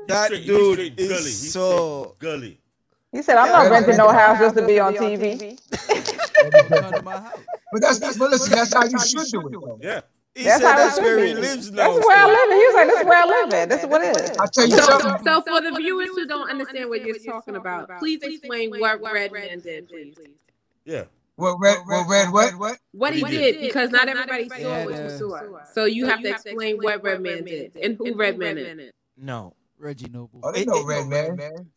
that dude is so gully. He said, "I'm not renting no house just to be on T V." But that's but listen, that's how you should do it. Yeah. He that's said that's where he lives now. That's where I live. He was like, this is where I live at. That's what it is. I tell you so, something. So for the viewers who don't understand what you're talking about, please explain what Redman did, please. Yeah. What Red what Red what? What, what he, he did, did, because not everybody saw yeah, what you uh, saw. So you so have you to explain, explain what Redman did and who Redman is. No. Reggie Noble. Oh, they know Redman.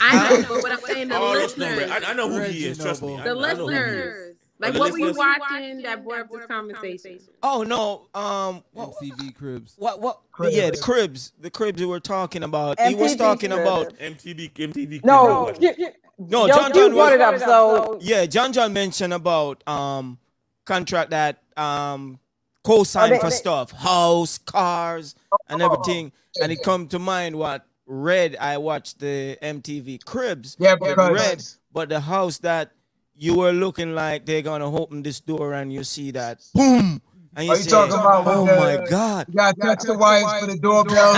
I know what I'm saying. The listeners. I know who he is, trust me. The listeners. Like what were you watching that brought this conversation? Oh no, um, what, M T V Cribs. What what? Cribs. Yeah, the Cribs, the Cribs we were talking about. M T V he was talking Cribs. About M T V, M T V. No, you, you, no, John John brought it up. So yeah, John John mentioned about um contract that um co-signed oh, for they, stuff, house, cars, oh, and everything, oh, and it come to mind what Red. I watched the M T V Cribs. Yeah, but Red, but the house that. You were looking like they're gonna open this door and you see that boom. And you, Are you say, talking about oh the, my God. You gotta touch the wires for the doorbell.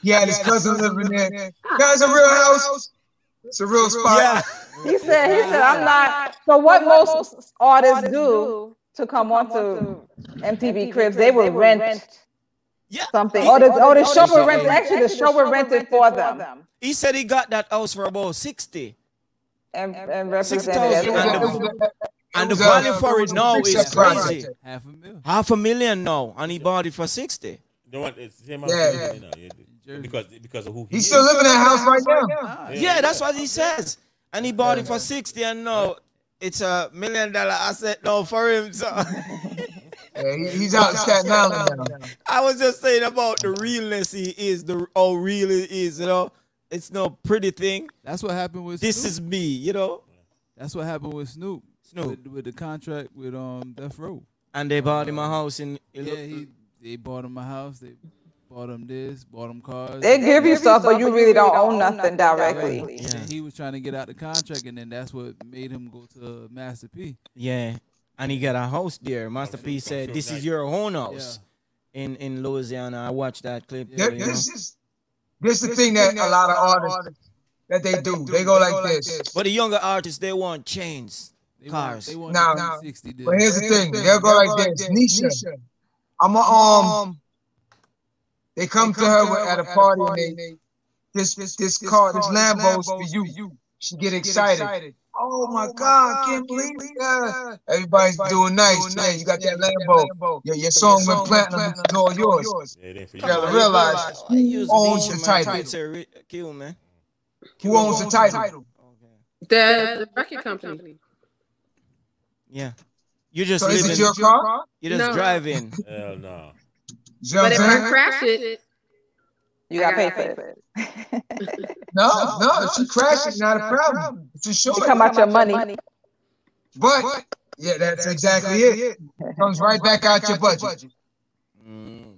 Yeah, his cousin living there. That's a real house. It's a real spot. Yeah. He said, he said, I'm not. So what most artists do to come onto M T V Cribs, they will rent yeah. something. Or the, or the show will rent, actually the show will rent it for them. He said he got that house for about sixty. And, and represented six thousand and, and the value for it now is crazy. Half a million. Half a million now, and he bought it for sixty. You know what? It's him yeah, yeah. because because of who he he's is. Still living in that house right now. Yeah, yeah, yeah. That's what he says. And he bought yeah, it for sixty, and now it's a million dollar asset now for him. So. Yeah, he's out in Staten Island now. I was just saying about the realness he is, the how real it is, you know. It's no pretty thing. That's what happened with This Snoop. Is me, you know. That's what happened with Snoop. Snoop with, with the contract with um Death Row. And they bought him a house in Yeah, he, they bought him a house, they bought him this, bought him cars. They give you stuff, but you really don't own nothing directly. directly. Yeah. And he was trying to get out the contract, and then that's what made him go to Master P. Yeah. and he got a house there. Master feel, P said, "This like, is your own house yeah. in in Louisiana." I watched that clip. There, there, this is this the this thing, thing that a lot of artists, artists that they, that do. they do. They go, they like, go this. like this. But the younger artists, they want chains, they cars. Want, want now, now but well, here's the thing: they'll, they'll go, go like this. Nisha, Nisha. I'm a um. They come, they come to her, to her at, a at a party and they, this, this, this car, this Lambo's for you. you. She get, she excited. get excited. Oh my God, God can't believe that. Everybody's, Everybody's doing nice. Doing hey, nice. You got yeah, that Lambo. Lambo. Yeah, your song went platinum. It's all yours. You gotta realize who owns the title. Kill, man. Who owns the title? The record company. Yeah. You're just living. Is it your car? You're just driving. Hell no. But if I crash it, you gotta pay for it. No, no, if she crashes, not a problem. It's a show. You come out your money. But yeah, that's exactly it. Comes right back out your budget. You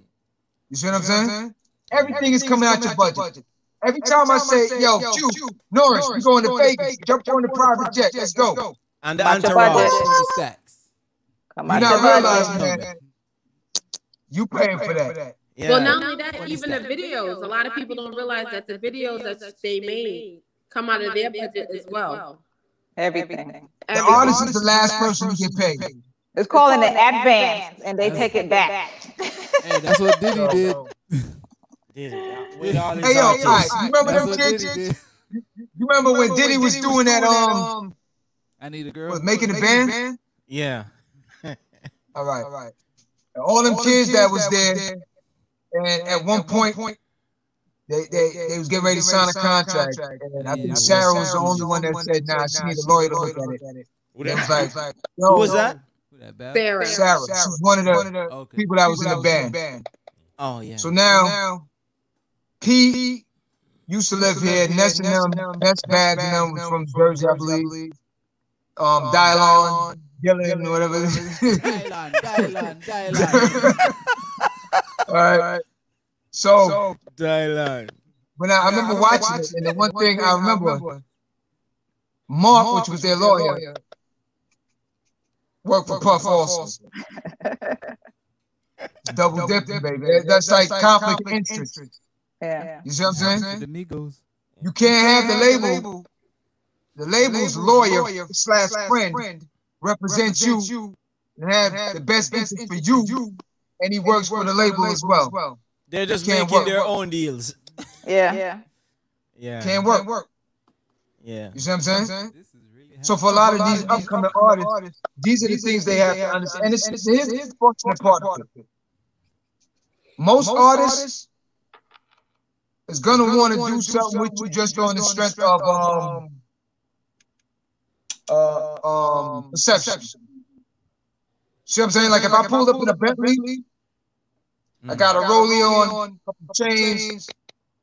see what I'm saying? Everything is coming out your budget. Every time I say, "Yo, Q, Norris, we're going to Vegas. Jump on the private jet. Let's go." And the entourage stacks. You're not realizing that. You paying for that. Yeah. Well, not only that, even the videos. A lot of people don't realize that the videos that they made come out of their budget as well. Everything. The artist is the last person to get paid. It's called an advance, and they take it back. Hey, that's what Diddy did. Diddy. Hey, yo, all right. You remember them kids? You remember when Diddy was doing that? Um, I need a girl. Was making a band? Yeah. All right. All right. All them all kids, kids that was that there, was there. And, and at one, at one point, point they, they, they, they was getting ready to sign a contract, contract. and yeah, I think yeah, Sarah was the only one that said, nah, she need a lawyer to look at it. Who was that? Sarah. Sarah. She's one of the, one of the okay. people that was people in the band. band. Oh, yeah. So now, so now P used to live here, Ness and them, Ness Bags and them was from Jersey, I believe. Um, Dylon. Dylan, whatever. Dylan, Dylan, Dylan. All right. So, Dylan. When I, I remember I watching it, and the one thing I remember, Mark, Mark which was their lawyer, lawyer worked for Puff, Puff also. also. Double, Double dipping, baby. That's, that's like, like conflict of interest. interest. Yeah. yeah. You see what I'm saying? The Migos. You can't have the label. The label's lawyer, lawyer slash friend. friend. Represent, represent you and have, have the best interest for you, you and he and works, works for the label, for the label as, well. as well. They're just they making work, their work. own deals. Yeah. Yeah. Yeah. Can't work. Can't work. Yeah. You see what I'm saying? This is really so for a lot, so of, a lot these of these upcoming, upcoming artists, artists, these are the things, things they, they have, have to understand. And, it's, and it's, here's, here's the fortunate part of it. Most, most artists is going to want to do something with you just on the strength of... um. Uh, um, perception. perception. See what I'm saying? Like, if, like I, pulled if I pulled up in a Bentley, mm-hmm. I got a rollie on, chains,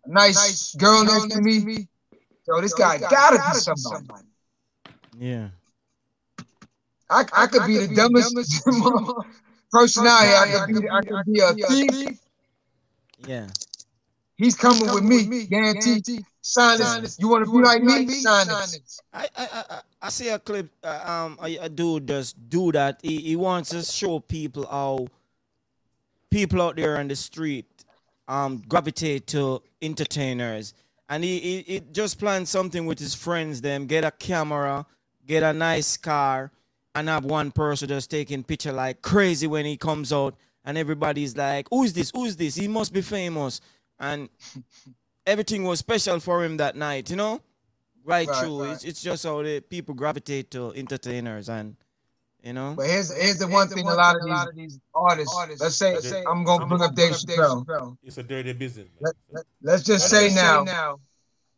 a nice, nice girl next to me. me. Yo, this Yo, guy this gotta, gotta be somebody. somebody. Yeah. I, I could I be could the be dumbest, dumbest personality. I could, I could be, be, I could be, I could be a, thief. a thief. Yeah. He's coming, He's coming with, with me, guaranteed. guaranteed. Sign this. You want to be like me? Sign this. I I I see a clip. Uh, um, a, a dude just do that. He he wants to show people how people out there on the street um gravitate to entertainers, and he he, he just planned something with his friends. Them get a camera, get a nice car, and have one person just taking picture like crazy when he comes out, and everybody's like, "Who's this? Who's this? He must be famous," and everything was special for him that night, you know? Right, right true. Right. It's, it's just how the people gravitate to entertainers and, you know? But here's, here's the one here's thing, the one a, lot thing a lot of these artists, artists let's say, let's say I'm going to bring up Dave Chappelle. It's a dirty business. Let, let, let's just say, say now, now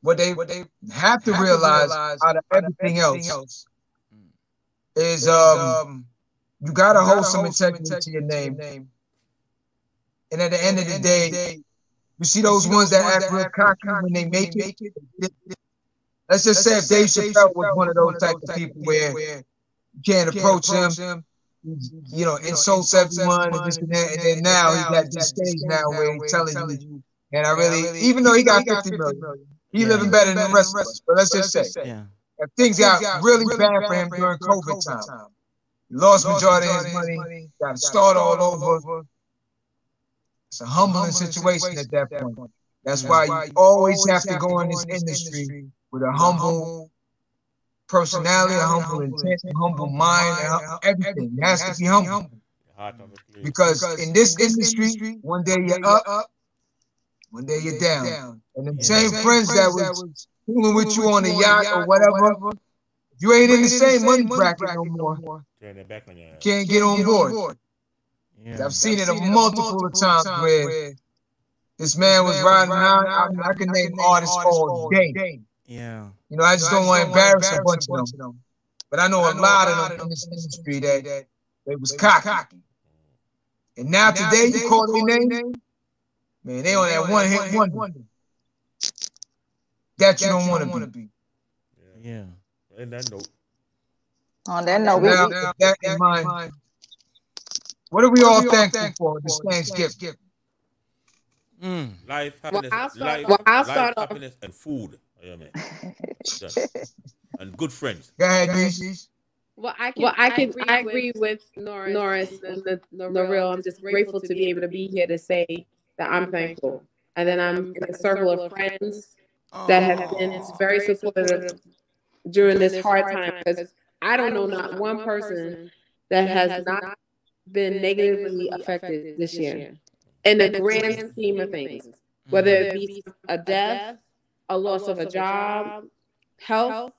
what, they, what they have to have realize, realize out of everything, everything else, else is um, you got to hold some integrity to your name. name. And at the end of the day, You see those you ones, ones that act real cocky when they make it. it. Let's just Let's say if Dave Chappelle was one of those type of people where you can't approach him, him you know, insults everyone, and, this and, that. and then now he's at this stage now where he's telling you, and I really, even though he got fifty million, he living better than the rest of us. But let's just say, if things got really bad for him during COVID time, Lost, lost majority of his money. money Got to start, start all over. over. It's a humbling, humbling situation, situation at that point. point. That's, that's why, why you always, always have to go, go in this industry, industry with a humble personality, a humble intent, a humble mind, and everything. It has, it has to be humble. humble. Because, because in this, in this industry, industry, one day you're up, up one day you're down. down. And the yeah. same, same friends that was fooling with you on the yacht, yacht or whatever, whatever. You ain't in the same money bracket no more. Yeah, back on can't get, get on board. board. Yeah. I've, I've seen it a multiple of times where, where this man was riding around. I, mean, I can I name artists all day. day. Yeah. You know, I just so don't want to embarrass a bunch of them. But I know a lot of them in this industry that they was cocky. And now, and now today, today you call their name? name, man, they on that one hit wonder. wonder. That you that don't want to be. Yeah. yeah. And that note. On that note, now, we, now, that in mind, mind. What are we what all are thankful, thankful for this Thanksgiving? Mm. Life, happiness, well, start, life, well, life happiness, and food. Oh, yeah, man. yeah. And good friends. Go ahead, Nisha. Well, I can, well, I, can I, agree I agree with, with Norris. Norris and the, the, the real. I'm just grateful to be able to be here to say that I'm thankful. And then I'm in a circle of friends oh, that have been very supportive during this hard time, because I don't know not one person that has not been negatively affected this year in the grand scheme of things, whether it be a death, a loss of a job, health,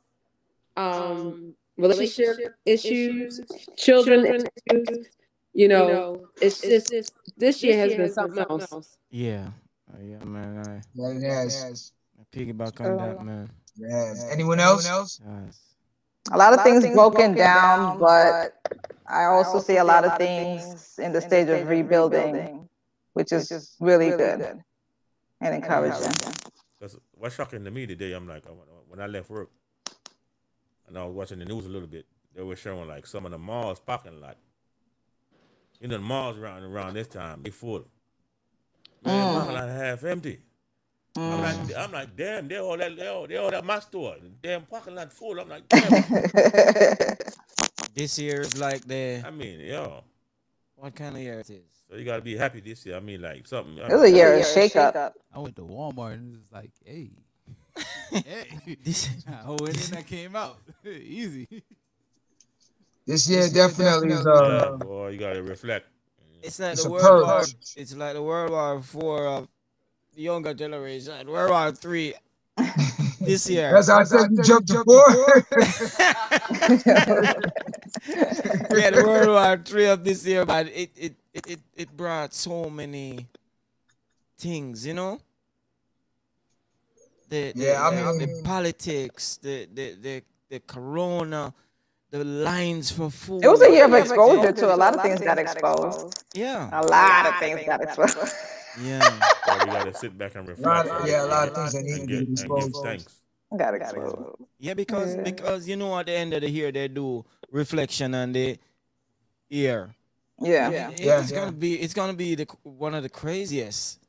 um. Relationship, relationship issues, issues children, children issues, you know, you know it's, it's just this year has, year has been something else. else. Yeah, oh, yeah, man. I, yeah, it has. I piggyback on uh, that, man. Yes. Anyone else? Yes. A lot of a lot things, things broken down, down, but I also, I also see a lot of things, things in the stage, in the stage of rebuilding, rebuilding which is just really, really good, good and encouraging. That's what's shocking to me today. I'm like, when I left work, and I was watching the news a little bit. They were showing like some of the malls parking lot. You know, the malls around around this time, they full. Man, mm. parking lot half empty. Mm. I'm like, I'm like, damn, they all that, they all, they all that my store. Damn, parking lot full. I'm like, damn. This year is like the. I mean, yo. What kind of year it is? So you gotta be happy this year. I mean, like something. It was a year of shake up. I went to Walmart and it was like, hey. Hey, this, oh, and then that came out easy. This year definitely is. Uh, yeah, boy, you gotta reflect. It's like it's the World War. It's like the World War Four of the younger generation. Like World War Three. This year. That's how I said you jumped before. Yeah, the World War Three of this year, but it it it it brought so many things, you know. The, the, yeah, I mean, the, the politics, the, the the the corona, the lines for food. It was a year of exposure to a lot of things got exposed. Yeah, a lot of things got exposed. Yeah, so we gotta sit back and reflect. Lot, yeah, a lot of things that need to be exposed. Thanks. Gotta gotta Yeah, because yeah. because you know at the end of the year they do reflection on the year. Yeah, yeah, it, yeah it's yeah. gonna be it's gonna be the one of the craziest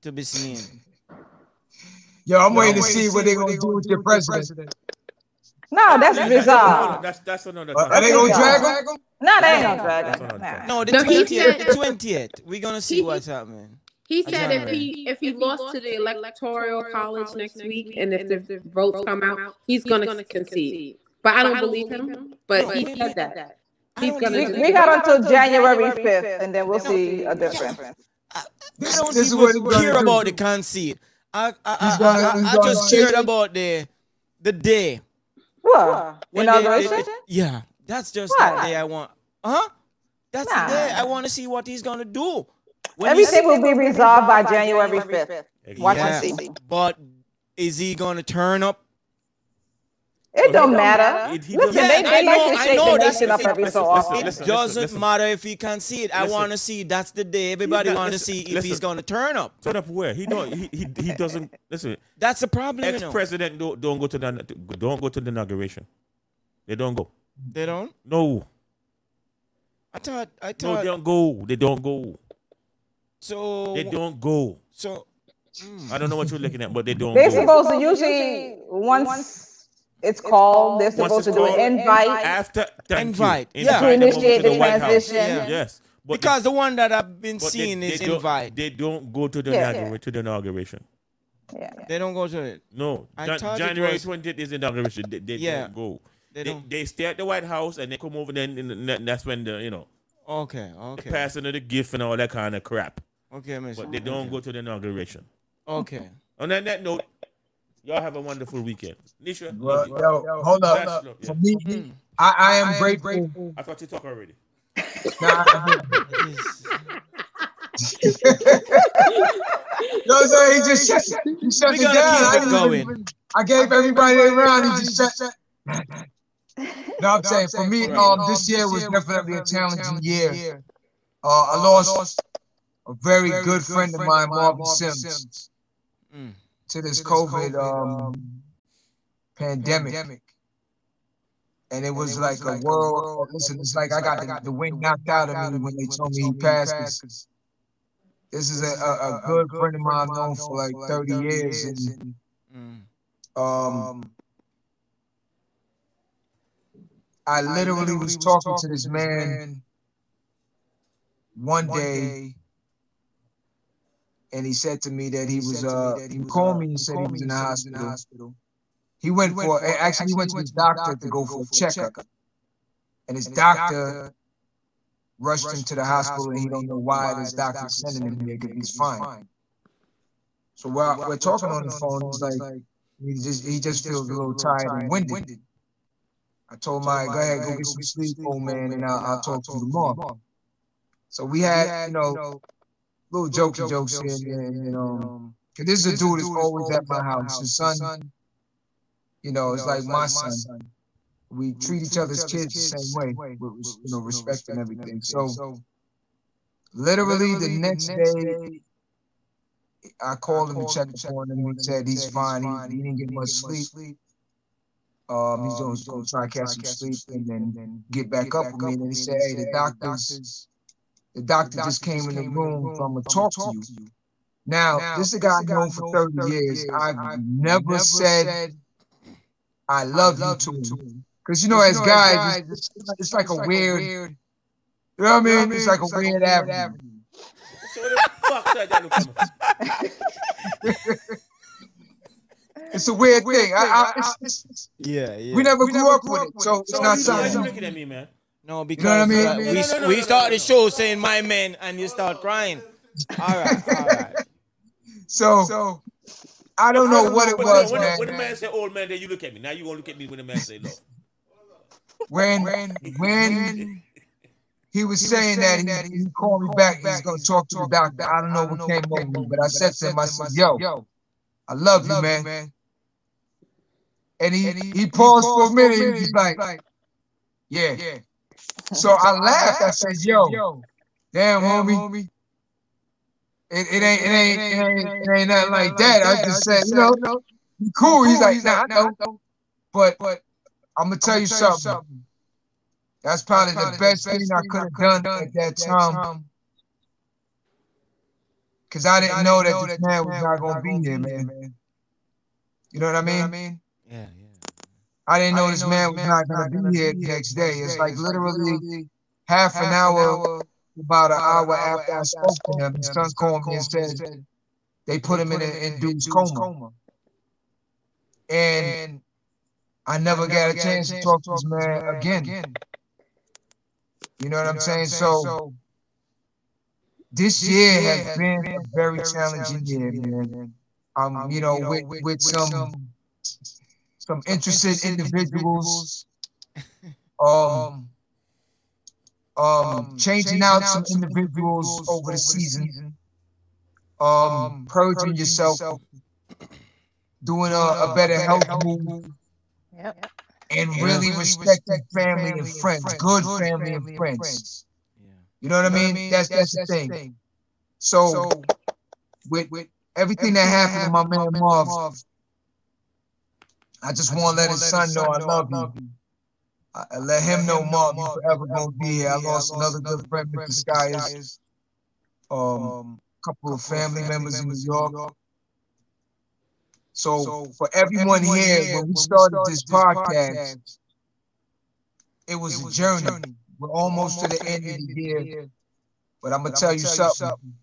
to be seen. Yo, I'm no, waiting to see, to see what they're gonna, they gonna do with your president. president. No, that's bizarre. That's that's another. Time. Are they gonna drag him? No, they ain't gonna drag him. Nah. No, the twentieth. We're gonna see he, what's happening. He said if he if he lost to the electoral college next week and if the votes come out, he's gonna concede. But I don't believe him. But he said that he's gonna. We got until January fifth, and then we'll see a difference. We don't even hear about the concede. I I, I, gonna, I, I just cheered about the the day. What? When they, they, yeah, that's just the day I want. Huh? That's nah. the day I want to see what he's gonna do. When Everything will be resolved by January fifth. Exactly. Watch yeah. and see. But is he gonna turn up? It don't matter. It, listen, yeah, they, they know, like to shake the nation up every so often. It listen, doesn't listen. matter if he can see it. I want to see. That's the day everybody want to see if listen. he's going to turn up. Turn up where? He don't. He he, he doesn't. Listen. That's the problem. Ex-president you know. don't, don't go to the don't go to the inauguration. They don't go. They don't. No. I thought. I thought. No, they don't go. They don't go. So they don't go. So mm. I don't know what you're looking at, but they don't. They're supposed to usually once. It's called. They're supposed to do an invite after invite. Yeah, to initiate the transition. Yes. But because the, the one that I've been seeing they, they is do, invite. They don't go to the yeah, inauguration. Yeah. To the inauguration. Yeah, yeah. They don't go to it. No. I Jan January twentieth is inauguration. They, they yeah. don't go. They, they, don't. They stay at the White House and they come over then, and that's when the, you know. Okay, okay. The passing of the gift and all that kind of crap. Okay, Mister But they don't okay. go to the inauguration. Okay. On that, that note, y'all have a wonderful weekend. Nisha. Well, yo, yo, hold up. Hold up. For me, mm. I, I am I grateful. grateful. I thought you talked already. Nah, no, sir, he just shut, he shut it down. I, going. Even, I gave everybody around. He just shut that. No, I'm no, saying for me, right. um, this year was definitely a challenging year. Uh, I lost a very good friend of mine, Marvin Sims, to this COVID um, pandemic. And it was, and it like, was a like a world. Listen, it's like I got the, the wind knocked out of me when they told me he passed. This is a, a, a good friend of mine I've known for like thirty years. And, um, I literally was talking to this man one day, and he said to me that he was, uh, he called me and said he was in the hospital. He went, he went for, for actually, he went to his doctor to go for a checkup. And his doctor rushed him to the hospital, and he don't know why his doctor's sending him here because he's fine. So while we're talking on the phone, he's like, he just, he just feels a little tired and winded. I told my, go ahead, go get some sleep, old man, and I'll, I'll talk to you tomorrow. So we had, you know, little jokey jokes here, and, you know, because this is a dude that's always at my house. His son, you know, it's, you know, like, it's my like my son. son. We, we treat, treat each other's, each other's kids, kids the same way, way. With, with, you know, respect and everything. everything. So, so literally, literally the next day, I called him to check upon him and said he's fine. He, he didn't get much sleep. sleep. Um, he's going to try to catch some sleep and then get back up with me. And he said, hey, the doctors, the doctor just came in the room, so I'm going to talk to you. Now, this is a guy I've known for thirty years. I've never said... I love, I love you too, because you know, as guys, it's, it's, it's like, it's a, like weird, a weird, you know what I mean? mean? It's like it's a like weird, weird avenue. avenue. So the fuck that that it's a weird thing. thing. I, I, it's, it's, it's, yeah, yeah. We never we grew never up grew with, up with it, so it's so not something. Looking at me, man. No, because you know what I mean? uh, we no, no, no, we no, start no, the show no. saying my man, and you start crying. All right, all right. So. so I don't know I don't what know, it was, when, man. When the man said old man, then you look at me. Now you won't look at me when the man say no. When, when, when he was he saying was that, that, he, he called me back, back. He's going to talk to the doctor. I don't know I don't what know came over me, but I said to him, I said, yo, yo, I love, I love you, man. You, man. And he, and he, he paused for a minute, and he's like, like yeah. yeah. So I laughed. I said, yo, yo damn, damn, homie. homie. It, it ain't, it ain't, it ain't, it ain't, it ain't nothing like that. I just said, you know, he's cool. He's like, nah, I know. But, but I'm gonna tell you something. That's probably the best thing I could have done at that time, because I didn't know that this man was not gonna be there, man. You know what I mean? Yeah, yeah. I didn't know this man was not gonna be here the next day. It's like literally half an hour. About an hour after I spoke to him, his son called me and said they put him in a dude's coma. And I never got a chance to talk to this man again. You know what I'm saying? So this year has been a very challenging year, man. Um, you know, with with some some interested individuals. Um. Um, changing, changing out, out some individuals, individuals over the season, season. Um, um, purging, purging yourself, yourself. doing a, a better uh, health, health move, yep. and, and really, really respecting family and friends, friends. Good, good family and friends. friends. Yeah. You know what I mean? What I mean? That's, that's, that's the thing. thing. So, so with, with everything, everything that happened, happened to my man Marv, Marv, I just want to let his son know I love you. I let him know, Marv, you forever gonna be here. I lost another good friend, Mister Skiers. Um, a couple of family members in New York. So, so for everyone, everyone here, here, when we started, when we started this, this podcast, podcast, it was, it was a, journey. a journey. We're almost, almost to the end, end of the year, year. But I'm going to tell, tell you something. something.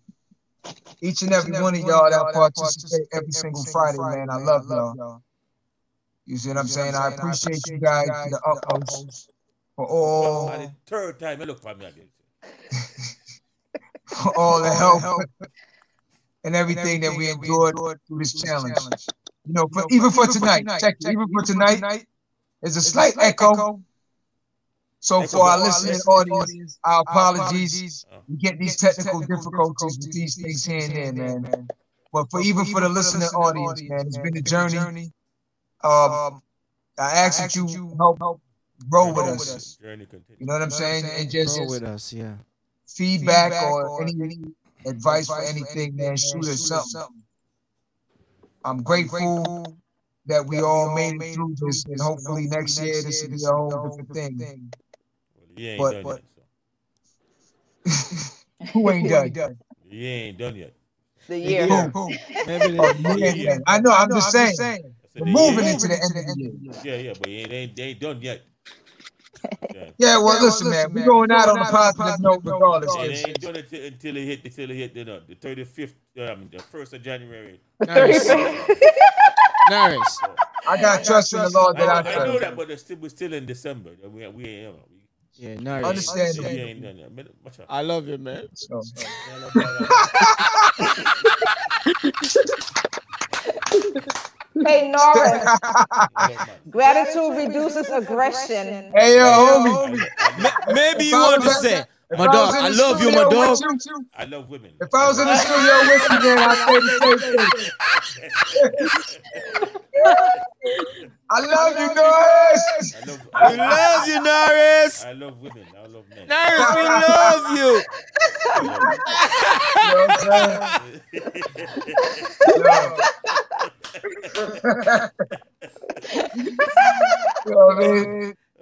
Each and every, every one of y'all that participate every single Friday, Friday man, I love, I love y'all. You see what I'm saying? I appreciate you guys, the utmost, for all. The third time you look for me again. For all the help and everything that we endured through this challenge. You know, for, even for tonight, check it, even for tonight, there's a slight echo. So for our listening audience, our apologies. We get these technical difficulties with these things here and there, man. But for even for the listening audience, man, it's been a journey. Um, I ask that you help, help grow with us. You know what I'm saying? And just grow with us, yeah. Feedback or any advice for anything, man, shoot us something. I'm grateful that we all made it through this, and hopefully next year this will be a whole different thing. But, but who ain't done? You ain't done yet. The year. I know. I'm just saying. We're moving into the end of the year. Yeah, yeah, but it ain't, they ain't done yet. Yeah, yeah well, yeah, listen, man, man. We're going out on a positive note regardless. Yeah, they ain't done it till, until it hit, until it hit the, the thirty-fifth, um, the first of January. Nice. Nice. I got trust in the Lord that I trust. I know that, but it's still, we're still in December. We, we ain't, you know, we, yeah, nice. Understand we ain't done yet. I love you, man. So, so. Hey, Norris, gratitude reduces aggression. Hey, yo, homie. Maybe you understand. My dog, I love you, my dog. I love women. If I was in the studio with you, then I'd say the same thing. I love you, Norris. I love, I love, love you, Norris. I love women. I love men. Norris, we love you. You know what I mean?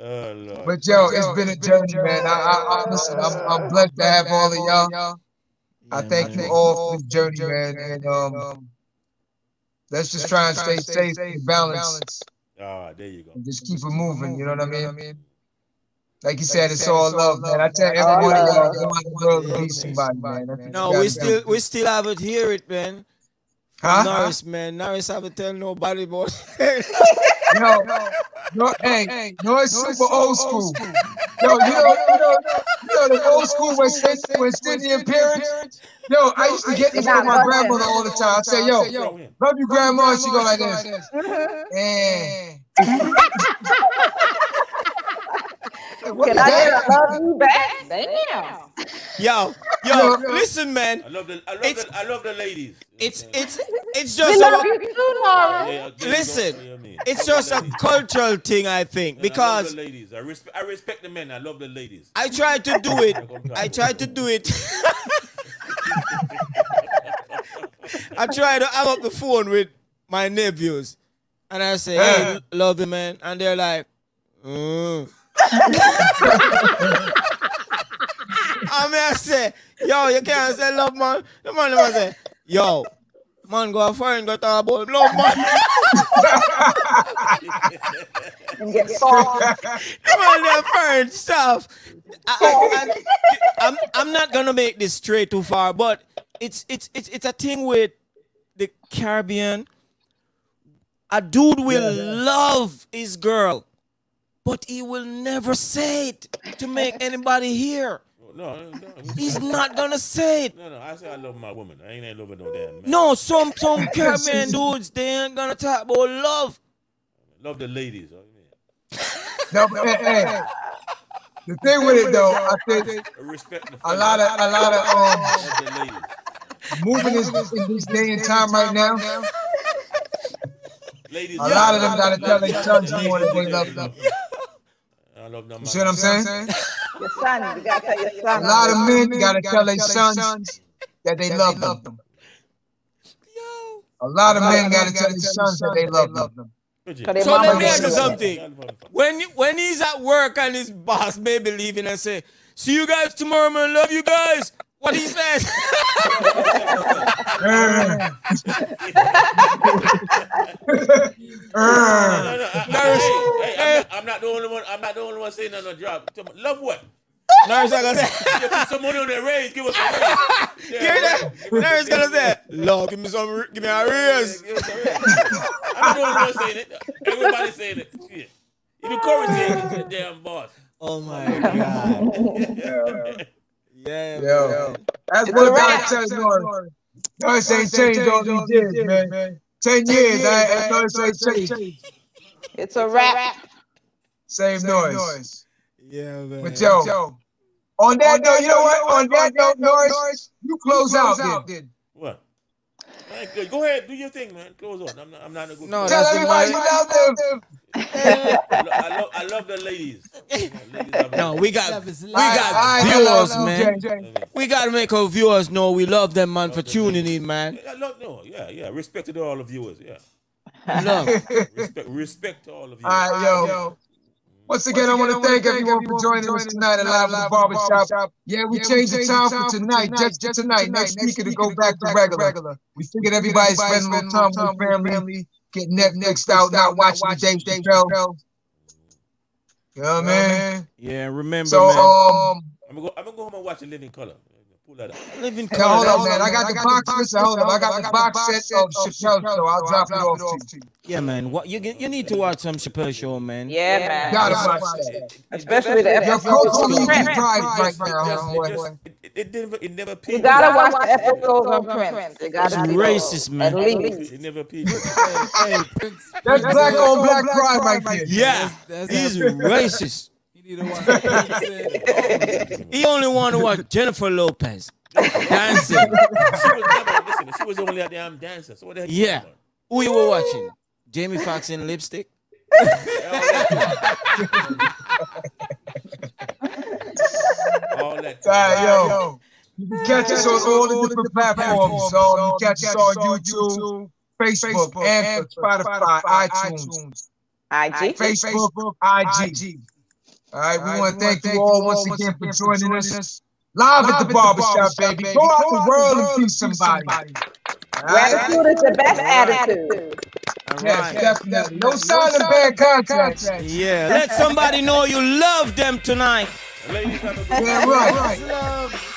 Oh, Lord. But yo, it's been a journey, man. I, I, I listen. I'm, I'm blessed to have all of y'all. Yeah, I thank man. you all for the journey, man. And um, let's just try and stay safe and balanced. Ah, there you go. And just keep it moving, you know what I mean? Like you said, it's all love, man. I tell everyone around the world to be somebody, man. No, we still we still haven't heard it, man. Huh? Norris, man. Norris haven't tell nobody, boy. No, no, no, hey, Norris super old school. Yo, you know, you know, you know the old school West Indian parents. Yo, I used to get this from my grandmother all the time. I say, yo, love your grandma, and she go like this. And can I get a love you back? Damn. Yo, yo, listen, man. I love the, I love it's, the, I love the ladies. It's, it's, it's just. A, listen, it's just a cultural thing, I think, because. I love the ladies. I respect, I respect the men. I love the ladies. I tried to do it. I tried to do it. I tried to. I'm up the phone with my nephews, and I say, "Hey, love the man," and they're like, mm. I mean, I say, yo, you can't say love, man. The man never say, yo, man, go a foreign, go talk about love, man. And get soft. Come on, that foreign stuff. I, I, I, I'm, I'm not gonna make this stray too far, but it's, it's, it's, it's a thing with the Caribbean. A dude will yeah, yeah. love his girl, but he will never say it to make anybody hear. No, no, no. He's not gonna say it. No, no, I say I love my woman. I ain't, ain't loving no damn man. No, some some Caribbean dudes, they ain't gonna talk about love. Love the ladies. What do you mean? No, but, hey, hey. The thing with it though, I think respect the a lot of a lot of um moving this in this day and time right now. Ladies, a lot of them gotta tell their sons more than they love them. I love them. You see what I'm saying? Your son, you gotta tell your son. A lot of men gotta tell their sons that they love them. A lot of men gotta tell their sons that they love them. So let me ask you something. When when he's at work and his boss may be leaving and say, "See you guys tomorrow, man. Love you guys." What he said. I'm not the only one. I'm not the only one saying nothing on drop. Love what? Norris is gonna say, give us some money on that raise. Give us some raise. Yeah, hear that? Norris gonna say, Lord, give me some, give me a raise. Yeah, give us a raise. I'm not the only one saying it. Everybody's saying it. Yeah. Even Corey's saying it to the damn boss. Oh my God. Yeah. Yeah, yo. Yo. That's it's what God says, Lord. Norris ain't changed all these years, man. man. Ten, Ten years, I Norris ain't changed. It's a wrap. Same, Same noise. noise. Yeah, man. But yo, yo. On that note, you know what? On that note, Norris, you close, you close out, out then. then. What? Right, go ahead, do your thing, man. Close on. I'm not. I'm not a good. No, tell everybody you love them. I love. I love the ladies. ladies no, we got. We got I, I, viewers, I love, man. Jay, Jay. We gotta make our viewers know we love them, man, love for tuning in, man. I love, no, yeah, yeah. Respect to all the viewers, yeah. Love. respect, respect to all of you. All right, yo. yo. Once again, Once again, I want to thank everyone for joining us tonight at Live at the Barbershop. Barbershop. Yeah, we yeah, changed we the time, time for tonight, tonight. Just, just tonight. Next, next week it'll go back to regular. regular. We figured everybody's spending more time with family, family. Getting next, next out, not watching watch Dave Chappelle. Yeah, man. Yeah, remember, so, man. Um, I'm going to go home and watch A Living Color. Pull that up. Living Color. Hold on, man. I got the box set. Hold on. I got the box set of Chappelle's Show. I'll drop it off to you. Yeah, man. What you you need to watch some Chappelle's Show, man. Yeah, man. Gotta watch that. Especially the episode. It never it never peaked. You gotta watch the episodes on Prince. It's racist, man. It never peaked. That's black on black pride right there. Yeah, he's racist. He only wanted to watch Jennifer Lopez dancing. She was never listening. She was only a damn dancer. So what the heck? Yeah. Who you were watching? Jamie Foxx in lipstick? All that time. Yo, yo. You can catch us on all the different platforms. So you catch us on YouTube, Facebook, and Spotify, iTunes. I G. Facebook, I G. All right, we want to thank you all once again for joining us live at the barbershop, baby. Go out the world and see somebody. Gratitude is the best attitude. Yes, definitely. No sign of bad contracts. Yeah, let somebody know you love them tonight. Yeah, right.